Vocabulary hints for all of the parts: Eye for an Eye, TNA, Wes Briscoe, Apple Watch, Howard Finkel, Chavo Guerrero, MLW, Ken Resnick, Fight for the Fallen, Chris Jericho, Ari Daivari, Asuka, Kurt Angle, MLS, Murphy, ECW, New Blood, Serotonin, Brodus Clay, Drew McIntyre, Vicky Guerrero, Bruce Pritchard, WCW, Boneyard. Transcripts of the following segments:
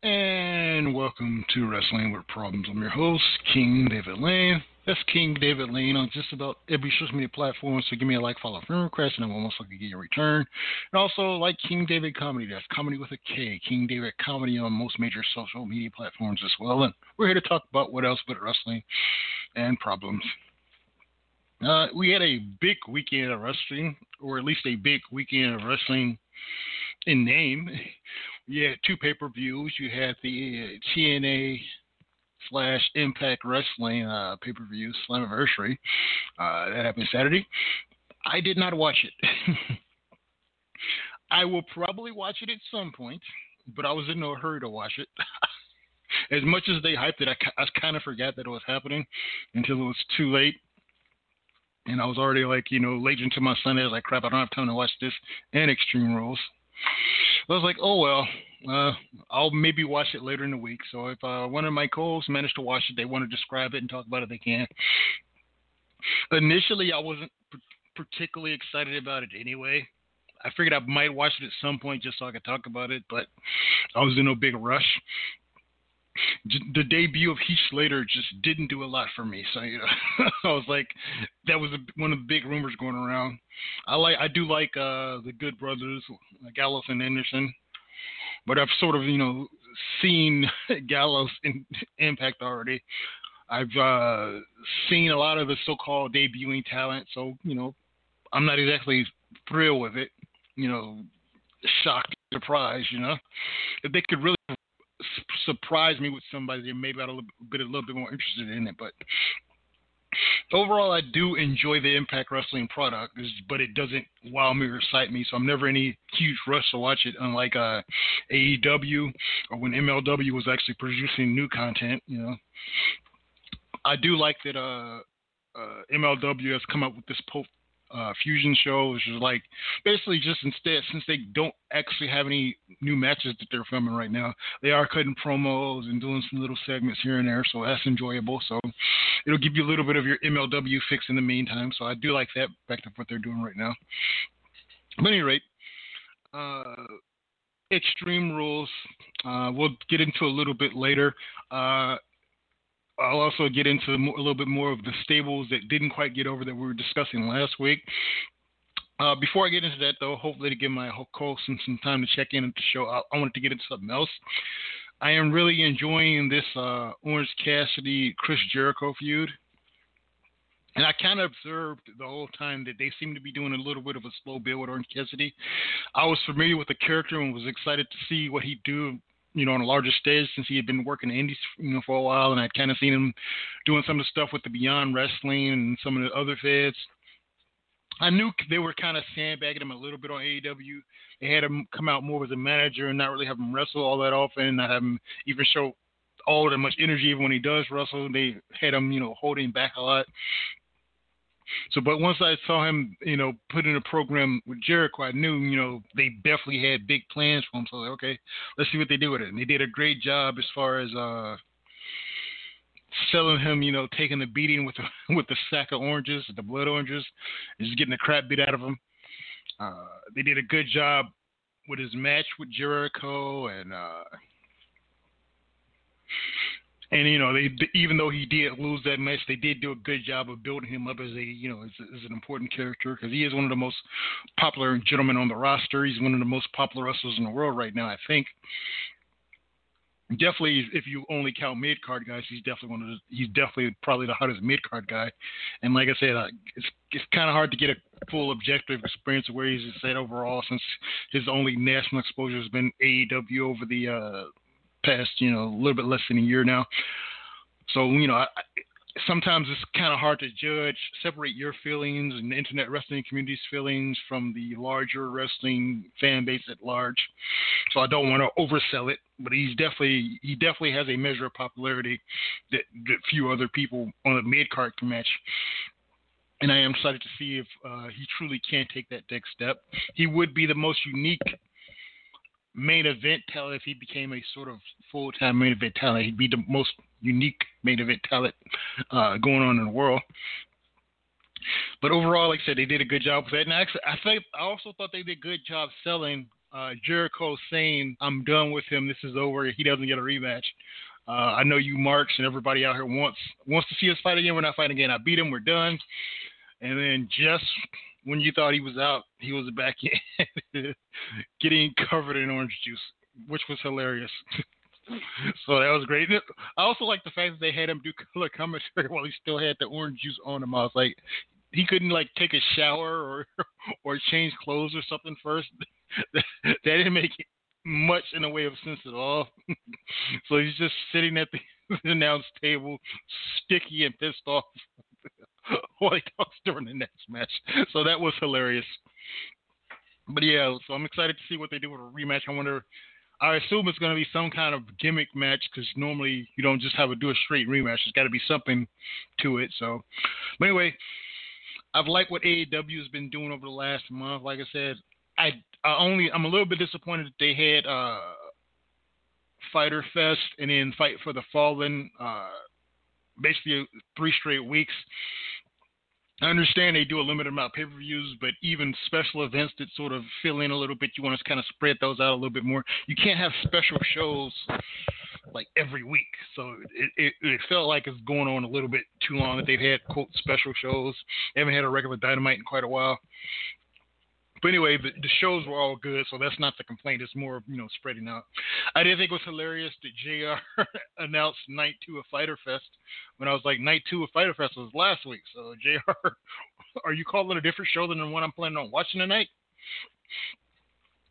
And welcome to Wrestling with Problems. I'm your host, King David Lane. That's King David Lane on just about every social media platform, so give me a like, follow, friend request, and I will most likely get your return. And also like King David Comedy, that's comedy with a K, King David Comedy on most major social media platforms as well. And we're here to talk about what else but wrestling and problems. We had a big weekend of wrestling, or at least a big weekend of wrestling in name. You had two pay-per-views. You had the TNA/Impact Wrestling pay-per-view Slammiversary. That happened Saturday. I did not watch it. I will probably watch it at some point, but I was in no hurry to watch it. As much as they hyped it, I kind of forgot that it was happening until it was too late. And I was already like, you know, late into my Sunday. I was like, crap, I don't have time to watch this and Extreme Rules. I was like, oh, well, I'll maybe watch it later in the week. So if one of my co-hosts managed to watch it, they want to describe it and talk about it, they can. Initially, I wasn't particularly excited about it anyway. I figured I might watch it at some point just so I could talk about it, but I was in no big rush. The debut of Heath Slater just didn't do a lot for me. So, you know, I was like, that was one of the big rumors going around. I do like the Good Brothers, Gallows and Anderson, but I've sort of, you know, seen Gallows in Impact already. I've seen a lot of the so-called debuting talent. So, you know, I'm not exactly thrilled with it, you know, shocked, surprised, you know, if they could really surprise me with somebody, maybe I'd be a little bit more interested in it. But overall, I do enjoy the Impact Wrestling product, but it doesn't wow me or excite me, so I'm never in any huge rush to watch it, unlike AEW or when MLW was actually producing new content, you know. I do like that MLW has come up with this fusion show, which is like basically just instead, since they don't actually have any new matches that they're filming right now, they are cutting promos and doing some little segments here and there, so that's enjoyable. So it'll give you a little bit of your MLW fix in the meantime, so I do like that back to what they're doing right now. But at any rate, Extreme Rules, we'll get into a little bit later. I'll also get into a little bit more of the stables that didn't quite get over that we were discussing last week. Before I get into that, though, hopefully to give my co-host some time to check in at the show, I wanted to get into something else. I am really enjoying this Orange Cassidy-Chris Jericho feud. And I kind of observed the whole time that they seem to be doing a little bit of a slow build with Orange Cassidy. I was familiar with the character and was excited to see what he'd do, you know, on a larger stage, since he had been working in the indies, you know, for a while, and I'd kind of seen him doing some of the stuff with the Beyond Wrestling and some of the other feds. I knew they were kind of sandbagging him a little bit on AEW. They had him come out more as a manager and not really have him wrestle all that often, not have him even show all that much energy even when he does wrestle. They had him, you know, holding back a lot. So, but once I saw him, you know, put in a program with Jericho, I knew, you know, they definitely had big plans for him. So, okay, let's see what they do with it. And they did a great job as far as selling him, you know, taking the beating with the sack of oranges, the blood oranges, and just getting the crap beat out of him. They did a good job with his match with Jericho, and you know, they, even though he did lose that match, they did do a good job of building him up as a, you know, as an important character, because he is one of the most popular gentlemen on the roster. He's one of the most popular wrestlers in the world right now, I think. Definitely, if you only count mid-card guys, he's definitely one of the, he's definitely probably the hottest mid-card guy. And like I said, it's kind of hard to get a full objective experience of where he's at overall, since his only national exposure has been AEW over the past, you know, a little bit less than a year now. So, you know, sometimes it's kind of hard to judge, separate your feelings and the internet wrestling community's feelings from the larger wrestling fan base at large. So I don't want to oversell it, but he definitely has a measure of popularity that few other people on the mid-card can match. And I am excited to see if he truly can take that next step. He would be the most unique main event talent if he became a sort of full-time main event talent. He'd be the most unique main event talent going on in the world. But overall, like I said, they did a good job with that. And actually, I also thought they did a good job selling Jericho saying, "I'm done with him. This is over. He doesn't get a rematch. I know you marks and everybody out here wants to see us fight again. We're not fighting again. I beat him. We're done." And then just when you thought he was out, he was back in getting covered in orange juice, which was hilarious. So that was great. I also like the fact that they had him do color commentary while he still had the orange juice on him. I was like, he couldn't like take a shower or change clothes or something first. That didn't make much in the way of sense at all. So he's just sitting at the announce table, sticky and pissed off while he talks during the next match. So that was hilarious. But yeah, so I'm excited to see what they do with a rematch. I assume it's going to be some kind of gimmick match, because normally you don't just have to do a straight rematch. There's got to be something to it. So, but anyway, I've liked what AEW has been doing over the last month. Like I said, I'm a little bit disappointed that they had Fighter Fest and then Fight for the Fallen, basically 3 straight weeks. I understand they do a limited amount of pay-per-views, but even special events that sort of fill in a little bit, you want to kind of spread those out a little bit more. You can't have special shows like every week. So it felt like it's going on a little bit too long that they've had, quote, special shows. They haven't had a regular Dynamite in quite a while. But anyway, the shows were all good, so that's not the complaint. It's more, you know, spreading out. I did think it was hilarious that JR announced Night 2 of Fyter Fest when I was like, Night 2 of Fyter Fest was last week. So, JR, are you calling it a different show than the one I'm planning on watching tonight?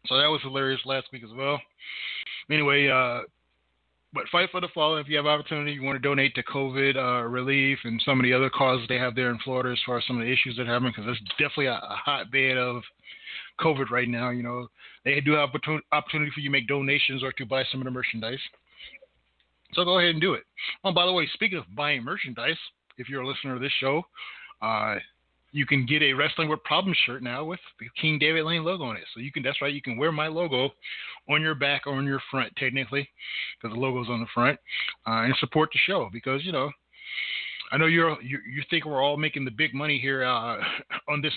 So that was hilarious last week as well. Anyway, but Fight for the Fallen, if you have opportunity, you want to donate to COVID relief and some of the other causes they have there in Florida as far as some of the issues that happen, because that's definitely a hotbed of COVID right now. You know, they do have opportunity for you to make donations or to buy some of the merchandise. So go ahead and do it. Oh, by the way, speaking of buying merchandise, if you're a listener of this show, you can get a Wrestling with Problems shirt now with the King David Lane logo on it. So you can, that's right, you can wear my logo on your back or on your front, technically, because the logo's on the front, and support the show, because, you know, I know you think we're all making the big money here on this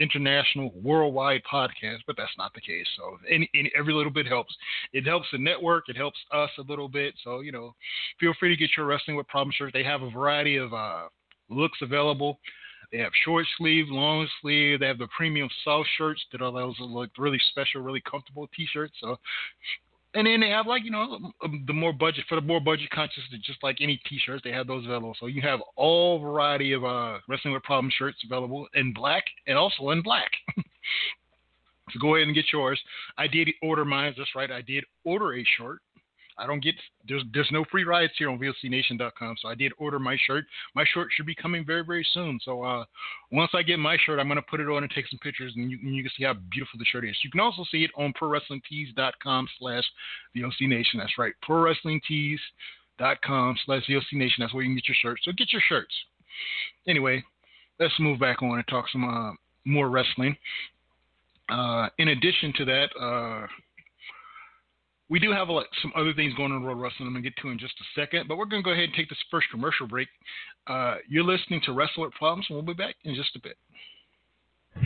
international worldwide podcast, but that's not the case. So every little bit helps. It helps the network. It helps us a little bit. So, you know, feel free to get your Wrestling with Problems shirt. They have a variety of looks available. They have short sleeve, long sleeve. They have the premium soft shirts that are those look really special, really comfortable T-shirts. So, and then they have, like, you know, the more budget conscious, just like any T-shirts, they have those available. So you have all variety of Wrestling with Problem shirts available in black and also in black. So go ahead and get yours. I did order mine. That's right. I did order a shirt. I don't get, there's no free rides here on VOCNation.com, so I did order my shirt. My shirt should be coming very, very soon. So once I get my shirt, I'm going to put it on and take some pictures, and you can see how beautiful the shirt is. You can also see it on ProWrestlingTees.com/VOCNation. That's right, ProWrestlingTees.com/VOCNation. That's where you can get your shirts. So get your shirts. Anyway, let's move back on and talk some more wrestling. In addition to that, We do have some other things going on in World Wrestling I'm going to get to in just a second, but we're going to go ahead and take this first commercial break. You're listening to Wrestle With Problems, and we'll be back in just a bit.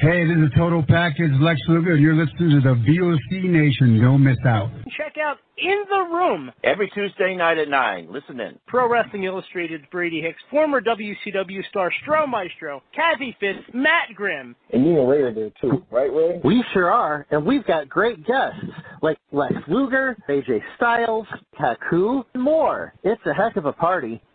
Hey, this is Total Package, Lex Luger, and you're listening to the VOC Nation. Don't miss out. Check out In the Room every Tuesday night at 9. Listen in. Pro Wrestling Illustrated's Brady Hicks, former WCW star Stro Maestro, Kathy Fitz, Matt Grimm. And you and Ray are there too, right, Ray? We sure are, and we've got great guests like Lex Luger, AJ Styles, Taku, and more. It's a heck of a party.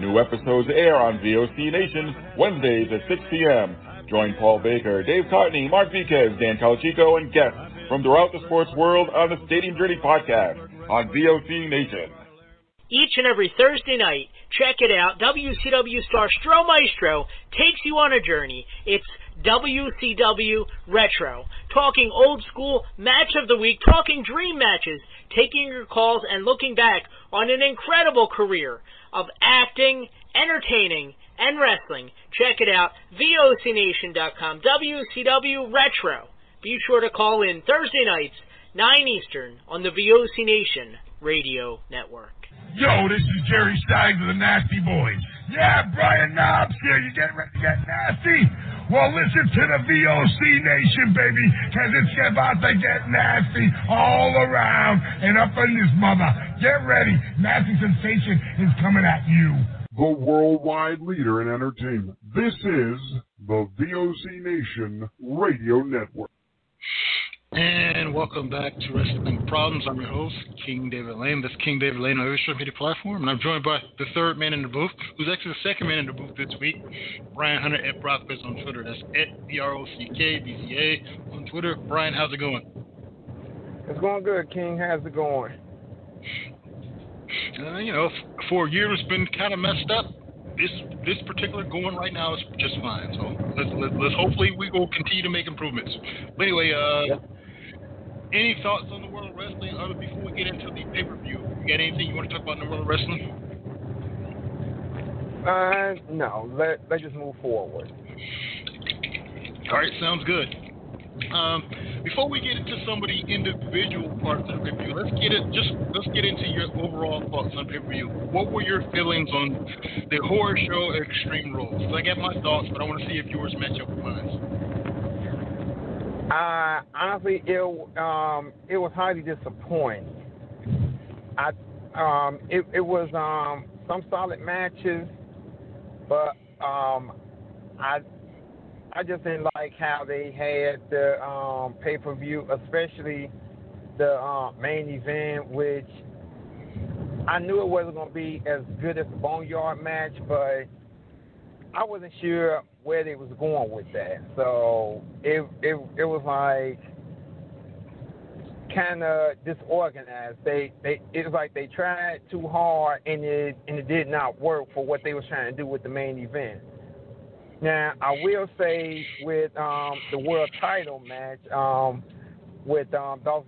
New episodes air on VOC Nation Wednesdays at 6 p.m. Join Paul Baker, Dave Cotney, Mark Viquez, Dan Calachico, and guests from throughout the sports world on the Stadium Journey podcast on VOC Nation. Each and every Thursday night, check it out. WCW star Stro Maestro takes you on a journey. It's WCW Retro. Talking old school, match of the week, talking dream matches, taking your calls and looking back on an incredible career of acting, entertaining, and wrestling. Check it out. VOCNation.com. WCW Retro. Be sure to call in Thursday nights, 9 Eastern, on the VOC Nation Radio Network. Yo, this is Jerry Stein of the Nasty Boys. Yeah, Brian Knobs here. You getting ready to get nasty? Well, listen to the VOC Nation, baby, because it's about to get nasty all around and up in this mother. Get ready. Nasty Sensation is coming at you. The worldwide leader in entertainment. This is the VOC Nation Radio Network. And welcome back to Wrestling Problems. I'm your host, King David Lane. That's King David Lane on the social media platform. And I'm joined by the third man in the booth, who's actually the second man in the booth this week, Brian Hunter at Brockbiz on Twitter. That's at BROCKBZA on Twitter. Brian, how's it going? It's going good, King. How's it going? For years it's been kind of messed up. This particular going right now is just fine. So let's hopefully we will continue to make improvements. But anyway, any thoughts on the world of wrestling other before we get into the pay per view? You got anything you want to talk about in the world of wrestling? No. Let's just move forward. All right, sounds good. Before we get into some of the individual parts of the pay per view, let's get into your overall thoughts on pay per view. What were your feelings on the Horror Show Extreme Rules? So I got my thoughts, but I want to see if yours match up with mine. Honestly, it was highly disappointing. It was some solid matches, but I just didn't like how they had the pay-per-view, especially the main event, which I knew it wasn't going to be as good as the Boneyard match, but I wasn't sure where they was going with that. So it was kind of disorganized. It was like they tried too hard, and it did not work for what they was trying to do with the main event. Now, I will say with the world title match, with Dolph Ziggler.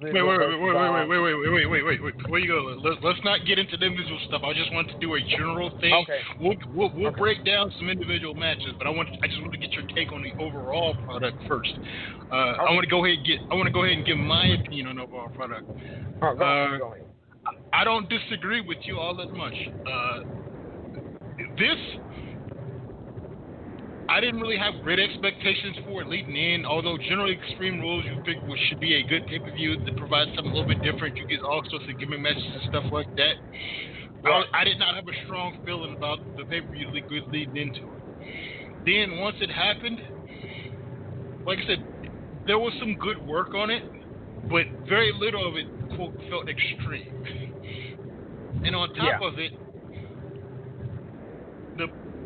Wait. Before you go, let's not get into the individual stuff. I just wanted to do a general thing. Okay. We'll break down some individual matches, but I just want to get your take on the overall product first. Okay. I want to go ahead and give my opinion on the overall product. All right, go ahead. I don't disagree with you all that much. I didn't really have great expectations for it leading in, although generally Extreme Rules you think should be a good pay-per-view that provides something a little bit different. You get all sorts of gimmick matches and stuff like that. Right. I did not have a strong feeling about the pay-per-view leading into it. Then once it happened, like I said, there was some good work on it, but very little of it, quote, felt extreme. And on top of it,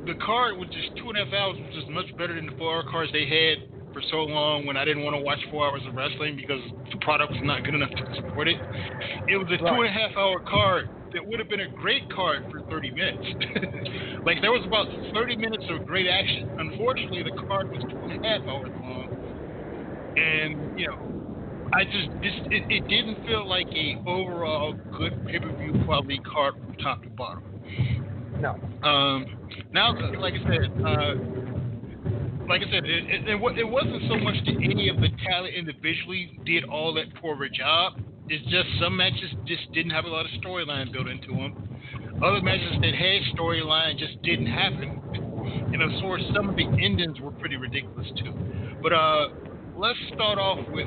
the card was just 2.5 hours, which is much better than the 4-hour cards they had for so long when I didn't want to watch 4 hours of wrestling because the product was not good enough to support it. It was a 2.5-hour card that would have been a great card for 30 minutes. Like, there was about 30 minutes of great action. Unfortunately, the card was 2.5 hours long. And, you know, it didn't feel like a overall good pay-per-view quality card from top to bottom. No. Now, like I said, it wasn't so much that any of the talent individually did all that poor of a job. It's just some matches just didn't have a lot of storyline built into them. Other matches that had storyline just didn't happen. And of course, some of the endings were pretty ridiculous too. But let's start off with.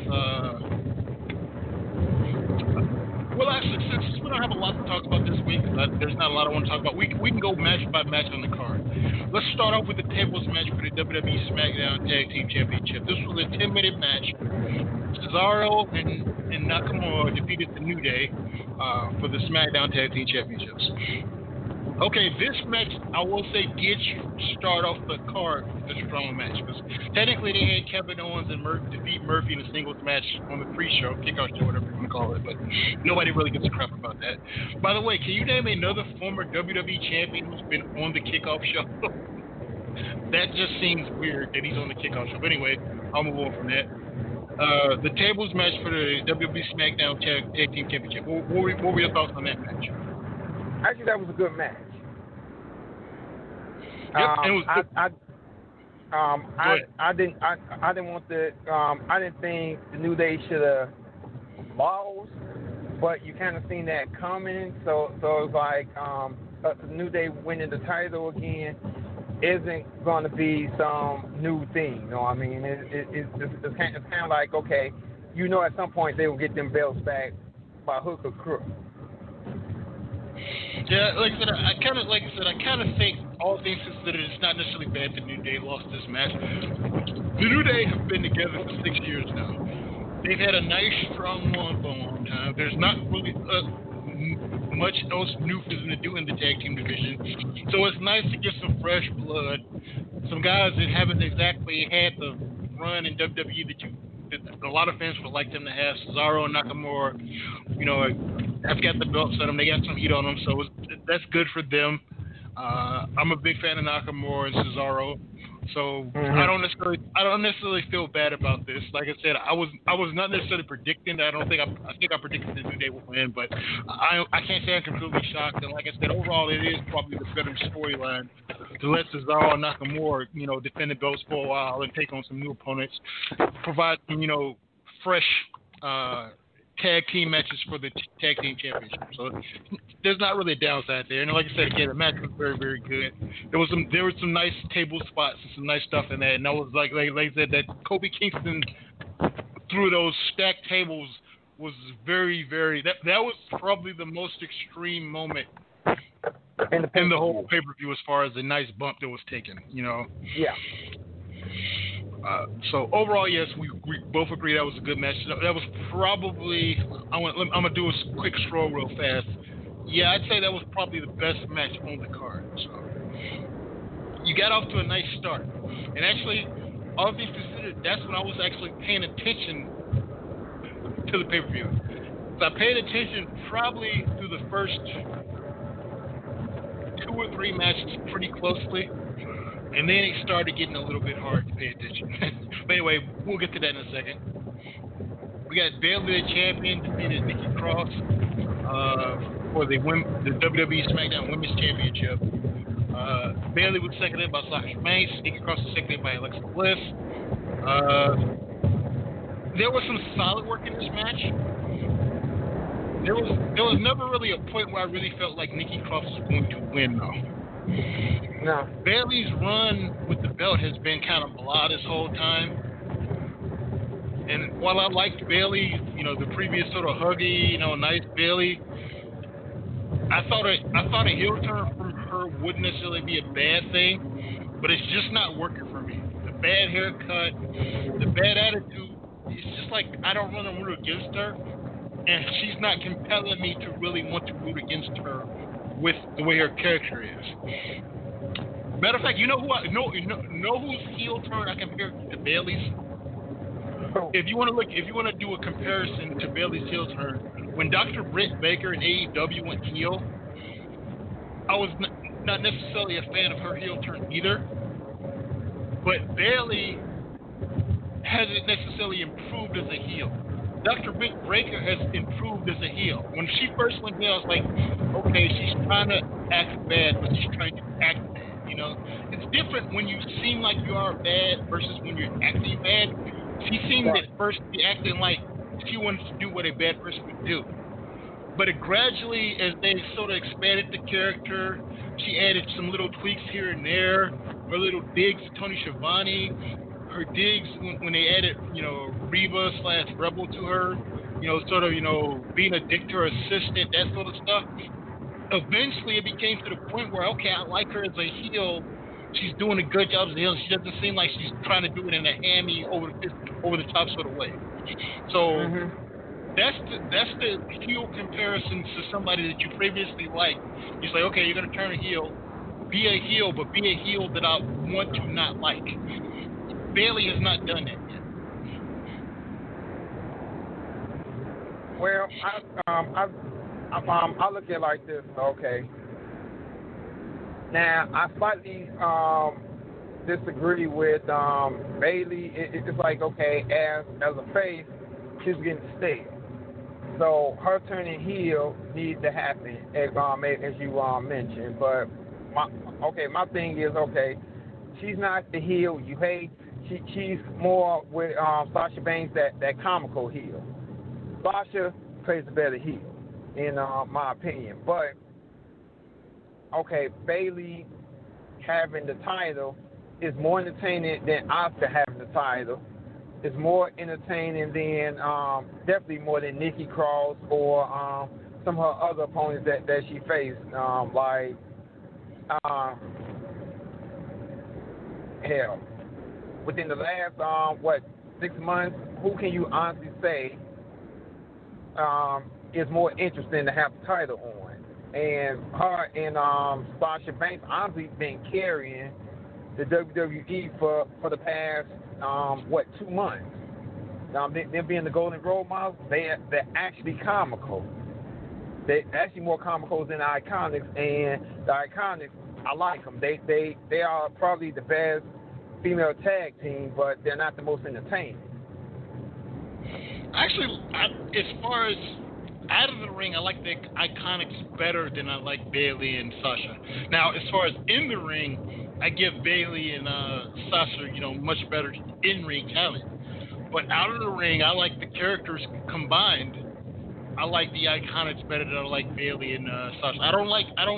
Since we don't have a lot to talk about this week, there's not a lot I want to talk about. We can go match by match on the card. Let's start off with the tables match for the WWE SmackDown Tag Team Championship. This was a 10-minute match. Cesaro and Nakamura defeated the New Day for the SmackDown Tag Team Championships. Okay, this match, I will say, did start off the card with a strong match, because technically they had Kevin Owens and defeat Murphy in a singles match on the pre-show, kickoff show, whatever you want to call it, but nobody really gives a crap about that. By the way, can you name another former WWE champion who's been on the kickoff show? That just seems weird that he's on the kickoff show. But anyway, I'll move on from that. The tables match for the WWE SmackDown Tag Team Championship. What were your thoughts on that match? I think that was a good match. Yep, I didn't think the New Day should have lost, but you kind of seen that coming. So it's like New Day winning the title again isn't going to be some new thing. You know what I mean? It's kind of like, okay, you know, at some point they will get them belts back by hook or crook. Yeah, I kind of think, all things considered, it's not necessarily bad that New Day lost this match. The New Day have been together for 6 years now. They've had a nice, strong run for a long time. There's not really much else new for them to do in the tag team division. So it's nice to get some fresh blood, some guys that haven't exactly had the run in WWE that a lot of fans would like them to have. Cesaro and Nakamura, you know, I've got the belts on them. They got some heat on them, so that's good for them. I'm a big fan of Nakamura and Cesaro, so I don't necessarily feel bad about this. Like I said, I was not necessarily predicting. I think I predicted the New Day would win, but I can't say I'm completely shocked. And like I said, overall, it is probably the better storyline to let Cesaro and Nakamura, you know, defend the belts for a while and take on some new opponents, provide some, you know, fresh. Tag team matches for the tag team championship. So there's not really a downside there. And like I said, again, the match was very, very good. There were some nice table spots and some nice stuff in there. And that was like I said, that Kobe Kingston through those stacked tables was very, very. That was probably the most extreme moment in the whole pay per view as far as the nice bump that was taken. You know. Yeah. So overall, yes, we both agree that was a good match. That was probably I'm gonna do a quick scroll real fast. Yeah, I'd say that was probably the best match on the card. So you got off to a nice start, and actually, all things considered, that's when I was actually paying attention to the pay-per-view. So I paid attention probably through the first 2 or 3 matches pretty closely. And then it started getting a little bit hard to pay attention. But anyway, we'll get to that in a second. We got Bayley the champion defeated Nikki Cross for the WWE SmackDown Women's Championship. Bayley was seconded by Sasha Banks. Nikki Cross was seconded by Alexa Bliss. There was some solid work in this match. There was never really a point where I really felt like Nikki Cross was going to win, though. No. Bayley's run with the belt has been kind of blah this whole time. And while I liked Bayley, you know, the previous sort of huggy, you know, nice Bayley, I thought a heel turn from her wouldn't necessarily be a bad thing, but it's just not working for me. The bad haircut, the bad attitude, it's just like I don't want to root against her, and she's not compelling me to really want to root against her with the way her character is. Matter of fact, you know who I know whose heel turn I compare to Bayley's? If you want to do a comparison to Bayley's heel turn, when Dr. Britt Baker and AEW went heel, I was not necessarily a fan of her heel turn either. But Bayley hasn't necessarily improved as a heel. Dr. Britt Baker has improved as a heel. When she first went heel, I was like, okay, she's trying to act bad, but she's trying to act bad. You know, it's different when you seem like you are bad versus when you're acting bad. She seemed at first to be acting like she wanted to do what a bad person would do. But it gradually, as they sort of expanded the character, she added some little tweaks here and there, her little digs to Tony Schiavone, her digs when they added, you know, Reba/Rebel to her, you know, sort of, you know, being a dick to her assistant, that sort of stuff. Eventually, it became to the point where, okay, I like her as a heel. She's doing a good job as a heel. She doesn't seem like she's trying to do it in a hammy, over the top sort of way. So that's the heel comparison to somebody that you previously liked. You say, okay, you're gonna turn a heel, be a heel, but be a heel that I want to not like. Bayley has not done that yet. Well, I look at it like this. Okay. Now, I slightly disagree with Bayley. It's like, okay, as a face, she's getting stale. So her turning heel needs to happen, as you mentioned. But my thing is, okay, she's not the heel you hate. She's more with Sasha Banks, that comical heel. Sasha plays a better heel, in my opinion. But okay, Bayley having the title is more entertaining than Oscar having the title. It's more entertaining than, definitely more than Nikki Cross or some of her other opponents that she faced, hell, within the last, 6 months, who can you honestly say is more interesting to have the title on? And her and Sasha Banks honestly been carrying the WWE for the past 2 months. Now them being the golden role models, they're actually comical. They're actually more comical than the Iconics, and the Iconics, I like them. They are probably the best female tag team, but they're not the most entertaining. Actually, as far as out of the ring, I like the Iconics better than I like Bayley and Sasha. Now, as far as in the ring, I give Bayley and Sasha, you know, much better in-ring talent. But out of the ring, I like the characters combined. I like the Iconics better than I like Bayley and Sasha. I don't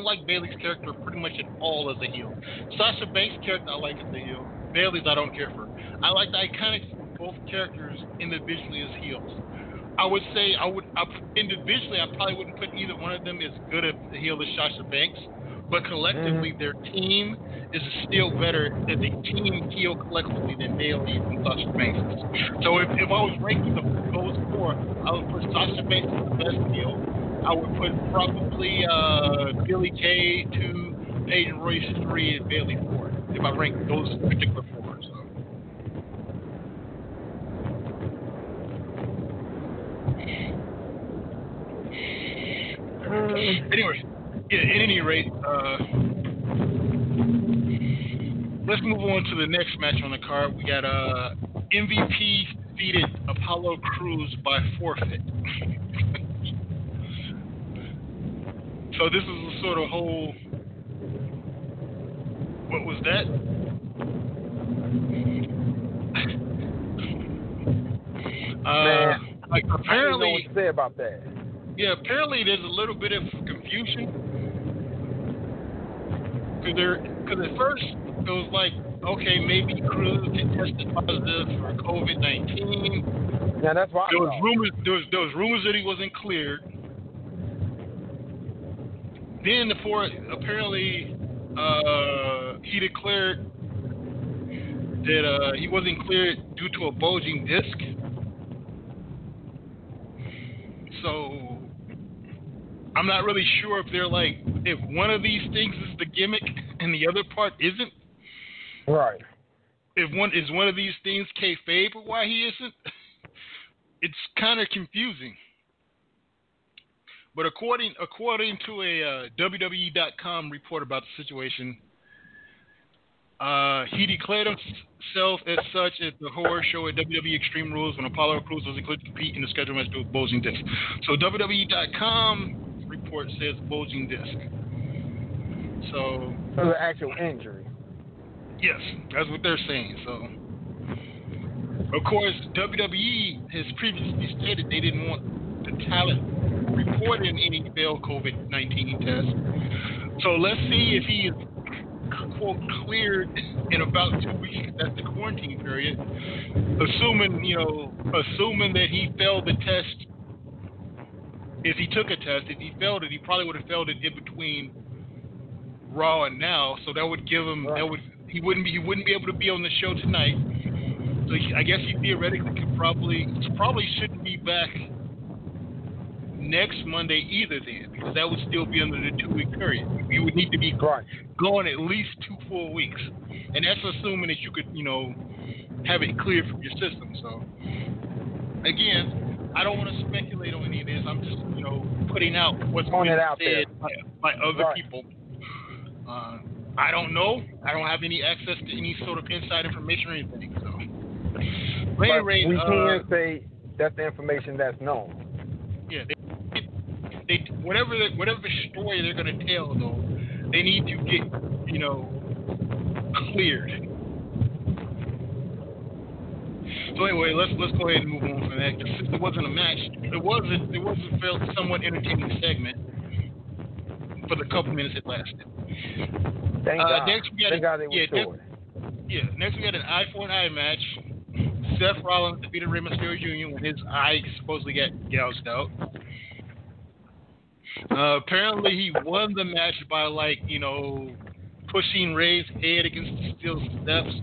like Bayley's character pretty much at all as a heel. Sasha Banks' character I like as a heel. Bayley's I don't care for. I like the Iconics for both characters individually as heels. I would say individually I probably wouldn't put either one of them as good of the heel as Sasha Banks, but collectively their team is still better as a team heel collectively than Bayley and Sasha Banks. So if I was ranking those four, I would put Sasha Banks as the best heel. I would put probably Billie Kay 2, Peyton Royce 3, and Bayley 4 if I ranked those particular four. Anyway, at any rate, let's move on to the next match on the card. We got MVP defeated Apollo Crews by forfeit. So this is a sort of whole... What was that? Man, like apparently, I don't know what to say about that. Yeah, apparently there's a little bit of confusion. Because at first it was like, okay, maybe Crews tested positive for COVID-19. Yeah, that's why. There was rumors that he wasn't cleared. Then apparently he declared that he wasn't cleared due to a bulging disc. So I'm not really sure if they're like, if one of these things is the gimmick and the other part isn't. Right. If one of these things kayfabe or why he isn't, it's kind of confusing. But according to a WWE.com report about the situation, he declared himself as such at the horror show at WWE Extreme Rules when Apollo Crews was included to compete in the schedule match with bulging disc. So WWE.com report says bulging disc. So it was an actual injury. Yes, that's what they're saying. So, of course, WWE has previously stated they didn't want the talent reporting any failed COVID-19 test. So let's see if he is, quote, cleared in about 2 weeks. That's the quarantine period. Assuming that he failed the test, if he took a test, if he failed it, he probably would have failed it in between Raw and now. So that would give him, he wouldn't be able to be on the show tonight. So I guess he theoretically could probably shouldn't be back next Monday either then, because that would still be under the 2 week period. You would need to be going at least 2 full weeks, and that's assuming that you could, have it cleared from your system. So again, I don't want to speculate on any of this. I'm just, putting out what's going out said there by other people. I don't know. I don't have any access to any sort of inside information or anything. So, but anyway, we can say that's the information that's known. Yeah, whatever story they're going to tell, though, they need to get, cleared. So anyway, let's go ahead and move on from that. Since it wasn't a match, it was a somewhat entertaining segment for the couple minutes it lasted. Thank God. Next we got an eye for an eye match. Seth Rollins defeated Rey Mysterio Jr. when his eye supposedly got gouged out. Apparently, he won the match by, pushing Rey's head against the steel steps.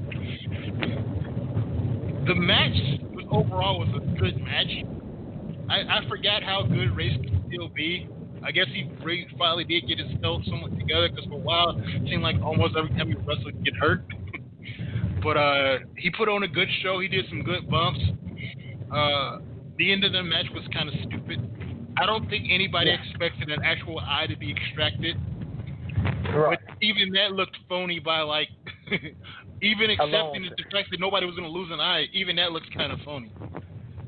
The match overall was a good match. I forgot how good Rey could still be. I guess Rey finally did get himself somewhat together, because for a while, it seemed like almost every time he wrestled, he'd get hurt. But he put on a good show. He did some good bumps. The end of the match was kind of stupid. I don't think anybody expected an actual eye to be extracted. Right. But even that looked phony by, even accepting the fact that nobody was going to lose an eye, even that looked kind of phony.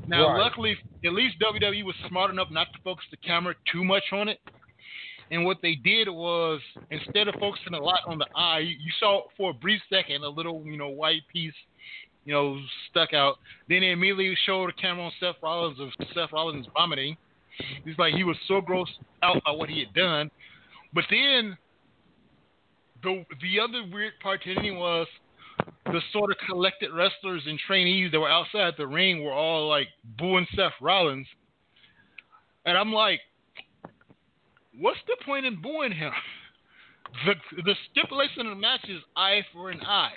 Now, luckily, at least WWE was smart enough not to focus the camera too much on it. And what they did was, instead of focusing a lot on the eye, you saw for a brief second a little, white piece, stuck out. Then they immediately showed a camera on Seth Rollins of Seth Rollins vomiting. He's like, he was so grossed out by what he had done. But then the other weird part to it was the sort of collected wrestlers and trainees that were outside the ring were all booing Seth Rollins. And I'm like, what's the point in booing him? The stipulation of the match is eye for an eye.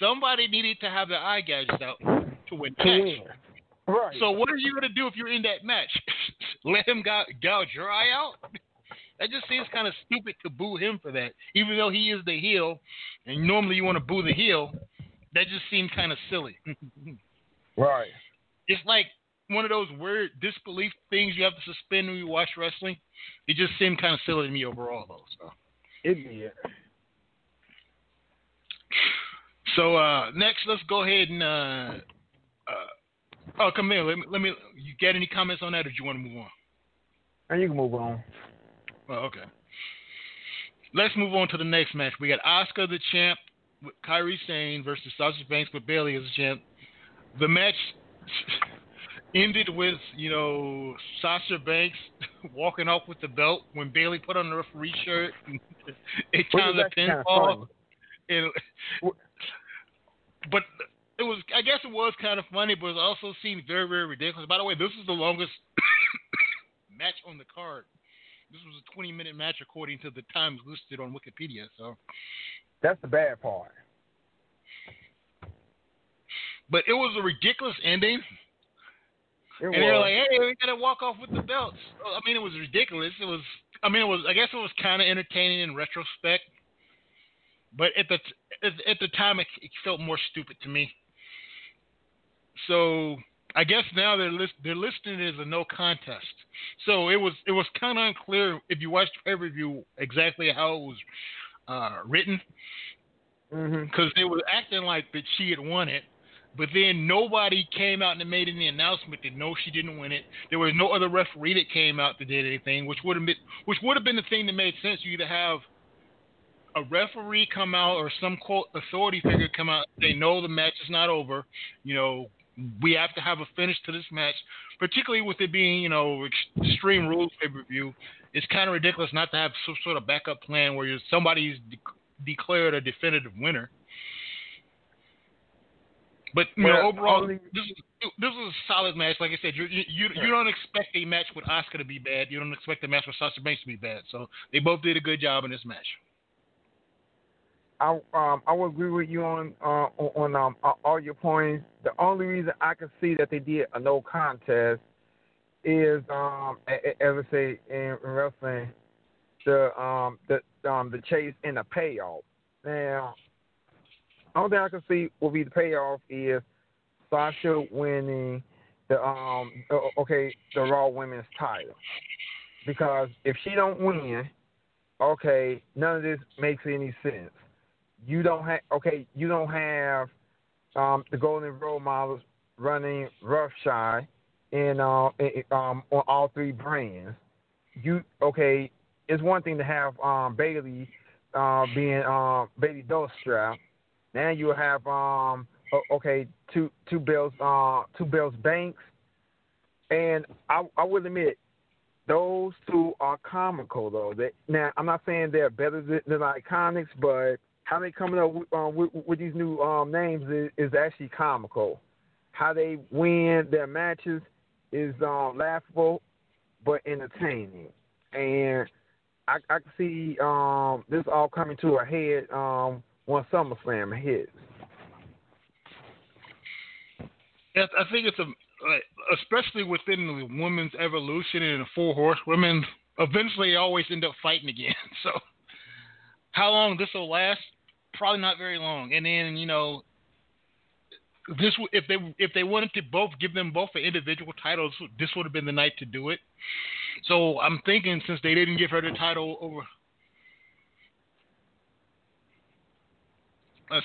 Somebody needed to have their eye gouged out to win the match. Right. So what are you going to do if you're in that match? Let him gouge your eye out? That just seems kind of stupid to boo him for that. Even though he is the heel, and normally you want to boo the heel, that just seemed kind of silly. Right. It's like one of those weird disbelief things you have to suspend when you watch wrestling. It just seemed kind of silly to me overall, though. So. Idiot. So next, let's go ahead and Oh, come in. Let me. You get any comments on that, or do you want to move on? And you can move on. Oh, okay. Let's move on to the next match. We got Asuka the champ with Kairi Sane versus Sasha Banks with Bayley as the champ. The match ended with, you know, Sasha Banks walking off with the belt when Bayley put on the referee shirt. It kind of pinfall. But it was, I guess it was kind of funny, but it also seemed very, very ridiculous. By the way, this is the longest match on the card. This was a 20-minute match according to the times listed on Wikipedia. So that's the bad part. But it was a ridiculous ending. They're like, "Hey, we gotta walk off with the belts." I mean, it was ridiculous. I guess it was kind of entertaining in retrospect. But at the time, it felt more stupid to me. So I guess now they're listing it as a no contest. So it was kind of unclear if you watched the pay-per-view exactly how it was written, because they were acting like that she had won it. But then nobody came out and made any announcement that no, she didn't win it. There was no other referee that came out that did anything, which would have been the thing that made sense. You either have a referee come out or some quote authority figure come out. They know the match is not over. You know, we have to have a finish to this match, particularly with it being, you know, Extreme Rules pay-per-view. It's kind of ridiculous not to have some sort of backup plan where somebody's declared a definitive winner. But you know, overall, this is a solid match. Like I said, you don't expect a match with Asuka to be bad. You don't expect a match with Sasha Banks to be bad. So they both did a good job in this match. I would agree with you on all your points. The only reason I can see that they did a no contest is, as I say in wrestling, the chase and the payoff. Now, all that I can see will be the payoff is Sasha winning the Raw Women's title, because if she don't win, okay, none of this makes any sense. You don't have the Golden Role Models running roughshod on all three brands. It's one thing to have Bayley being Bayley Dostrap. Now you have two belts Banks, and I will admit those two are comical though. Now I'm not saying they're better than Iconics, but how they coming up with these new names is actually comical. How they win their matches is laughable but entertaining, and I can see this all coming to a head. When SummerSlam hits. Yes, I think it's especially within the women's evolution and the four horsewomen, eventually they always end up fighting again. So how long this will last? Probably not very long. And then, you know, this if they wanted to give them both the individual titles, this would have been the night to do it. So I'm thinking since they didn't give her the title over.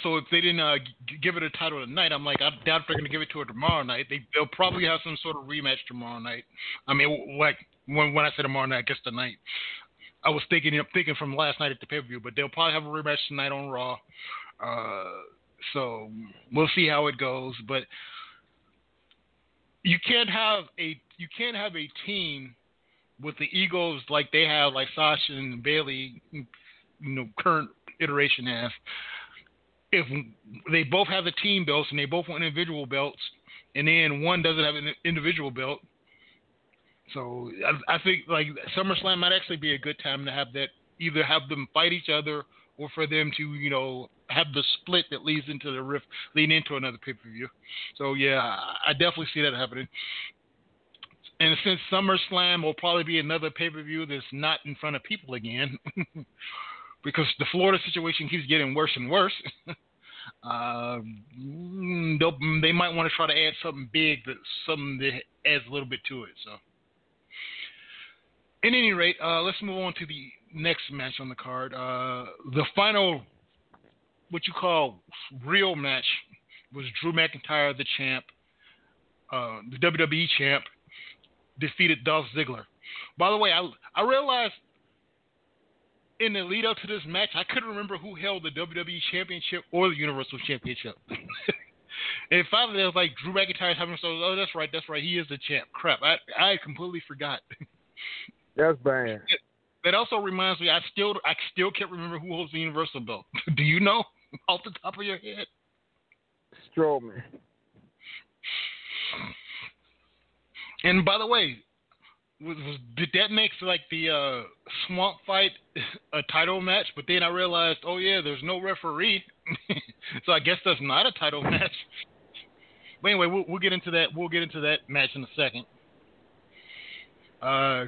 So if they didn't give it a title tonight, I'm like, I doubt if they're going to give it to her tomorrow night. They'll probably have some sort of rematch tomorrow night. I mean, like when I say tomorrow night, I guess tonight. I was thinking from last night at the pay-per-view, but they'll probably have a rematch tonight on Raw. So we'll see how it goes. But you can't have a team with the egos like they have, like Sasha and Bayley, you know, current iteration has. If they both have the team belts and they both want individual belts, and then one doesn't have an individual belt. So I think like SummerSlam might actually be a good time to have that, either have them fight each other or for them to, you know, have the split that leads into the rift, leading into another pay-per-view. So yeah, I definitely see that happening. And since SummerSlam will probably be another pay-per-view that's not in front of people again, because the Florida situation keeps getting worse and worse, they might want to try to add something big, but something that adds a little bit to it. So, at any rate, let's move on to the next match on the card. The final, what you call real match, was Drew McIntyre, the champ, the WWE champ, defeated Dolph Ziggler. By the way, I realized in the lead up to this match, I couldn't remember who held the WWE Championship or the Universal Championship. And finally, I was like, Drew McIntyre having themselves, oh, that's right, he is the champ. Crap, I completely forgot. That's bad. That also reminds me, I still can't remember who holds the Universal belt. Do you know off the top of your head? Strowman. And by the way, did that make like the swamp fight a title match? But then I realized, oh yeah, there's no referee, so I guess that's not a title match. But anyway, we'll get into that. We'll get into that match in a second.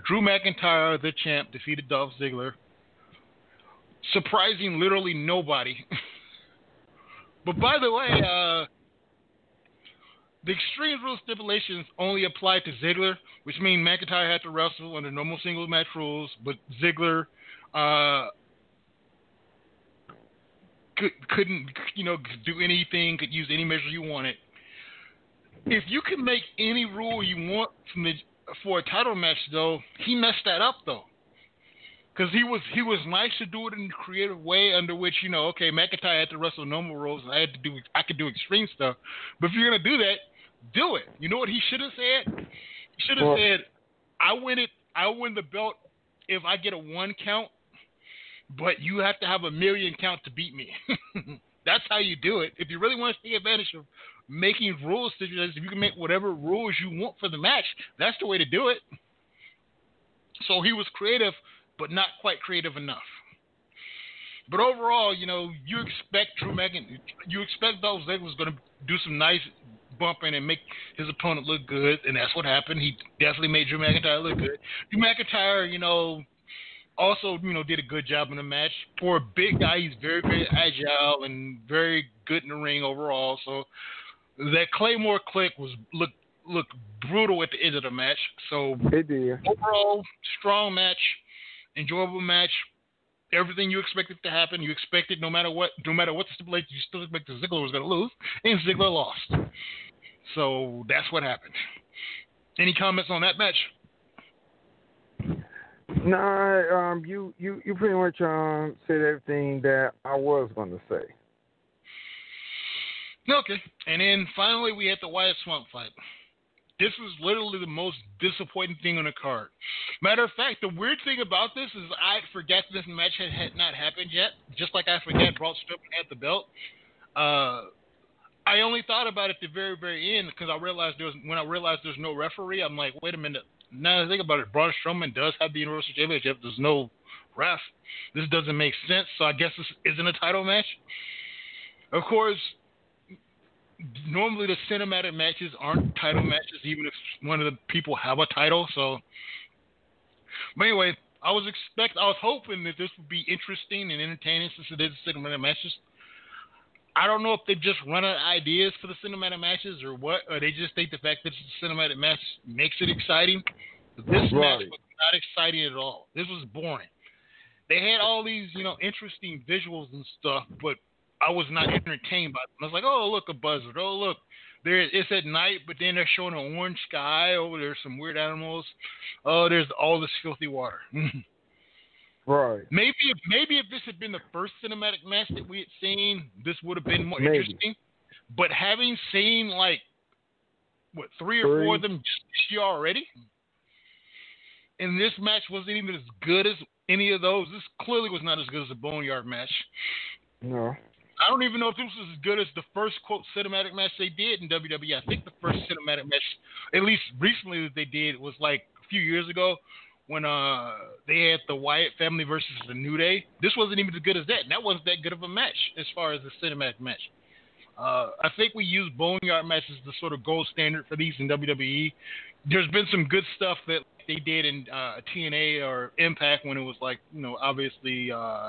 Drew McIntyre, the champ, defeated Dolph Ziggler, surprising literally nobody. But by the way, the Extreme Rules stipulations only applied to Ziggler, which means McIntyre had to wrestle under normal singles match rules, but Ziggler couldn't, do anything, could use any measure you wanted. If you can make any rule you want for a title match, though, he messed that up, though, because he was nice to do it in a creative way under which, okay, McIntyre had to wrestle normal rules, and I could do extreme stuff. But if you're gonna do that, do it. You know what he should have said? He should have said, I win the belt if I get a 1 count, but you have to have a 1,000,000 count to beat me. That's how you do it. If you really want to take advantage of making rules, if you can make whatever rules you want for the match, that's the way to do it. So he was creative, but not quite creative enough. But overall, you expect Dolph Ziggler was going to do some nice bumping and make his opponent look good, and that's what happened. He definitely made Drew McIntyre look good. Drew McIntyre, also, did a good job in the match. For a big guy, he's very, very agile and very good in the ring overall. So that Claymore click looked brutal at the end of the match. So overall, strong match, enjoyable match, everything you expected to happen. You expected no matter what the stipulation, you still expected Ziggler was going to lose, and Ziggler lost. So that's what happened. Any comments on that match? Nah, you pretty much said everything that I was going to say. Okay, and then finally we had the Wyatt Swamp fight. This was literally the most disappointing thing on the card. Matter of fact, the weird thing about this is I forgot this match had not happened yet, just like I forgot Braun Strowman had the belt. I only thought about it at the very, very end because when I realized there's no referee, I'm like, wait a minute. Now that I think about it, Braun Strowman does have the Universal Championship. There's no ref. This doesn't make sense, so I guess this isn't a title match. Of course, normally the cinematic matches aren't title matches, even if one of the people have a title. So, but anyway, I was hoping that this would be interesting and entertaining since it is cinematic matches. I don't know if they've just run out of ideas for the cinematic matches or what, or they just think the fact that it's a cinematic match makes it exciting. But this match was not exciting at all. This was boring. They had all these, interesting visuals and stuff, but I was not entertained by them. I was like, oh, look, a buzzard. Oh, look, it's at night, but then they're showing an orange sky. Oh, there's some weird animals. Oh, there's all this filthy water. Right. Maybe if this had been the first cinematic match that we had seen, this would have been more interesting. But having seen like what three or four of them just this year already, and this match wasn't even as good as any of those. This clearly was not as good as the Boneyard match. No. I don't even know if this was as good as the first quote cinematic match they did in WWE. I think the first cinematic match, at least recently, that they did was like a few years ago, when they had the Wyatt family versus the New Day. This wasn't even as good as that, and that wasn't that good of a match as far as the cinematic match. I think we use Boneyard matches as the sort of gold standard for these in WWE. There's been some good stuff that they did in TNA or Impact when it was like, obviously the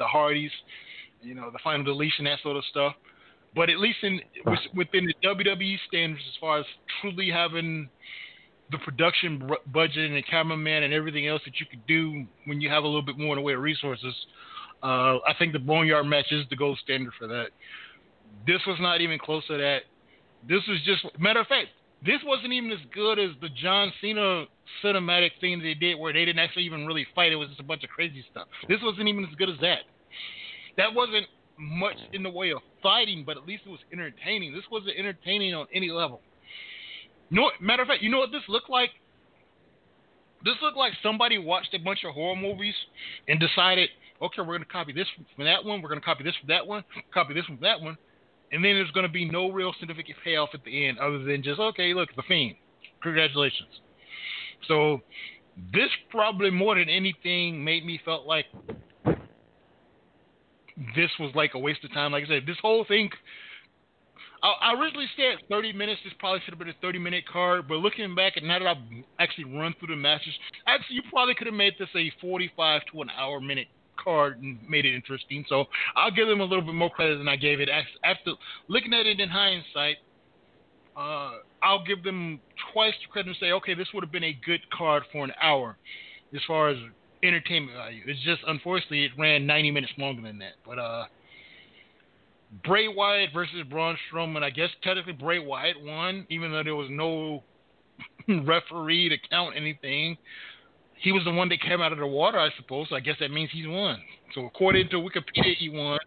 Hardys, the Final Deletion, that sort of stuff. But at least within the WWE standards as far as truly having the production budget and the cameraman and everything else that you could do when you have a little bit more in the way of resources, I think the Boneyard match is the gold standard for that. This was not even close to that. This was just, matter of fact, This wasn't even as good as the John Cena cinematic thing they did where they didn't actually even really fight. It was just a bunch of crazy stuff. This wasn't even as good as that. That wasn't much in the way of fighting, but at least it was entertaining. This wasn't entertaining on any level. No, matter of fact, you know what this looked like? This looked like somebody watched a bunch of horror movies and decided, okay, we're going to copy this from that one, we're going to copy this from that one, copy this from that one, and then there's going to be no real significant payoff at the end other than just, okay, look, The Fiend. Congratulations. So this probably more than anything made me felt like this was like a waste of time. Like I said, this whole thing, I originally said 30 minutes. This probably should have been a 30-minute card. But looking back, and now that I've actually run through the matches, actually, you probably could have made this a 45 to an hour minute card and made it interesting. So I'll give them a little bit more credit than I gave it. After looking at it in hindsight, I'll give them twice the credit and say, okay, this would have been a good card for an hour as far as entertainment value. It's just, unfortunately, it ran 90 minutes longer than that. But, Bray Wyatt versus Braun Strowman. I guess technically Bray Wyatt won, even though there was no referee to count anything. He was the one that came out of the water, I suppose. So I guess that means he's won. So according to Wikipedia, he won.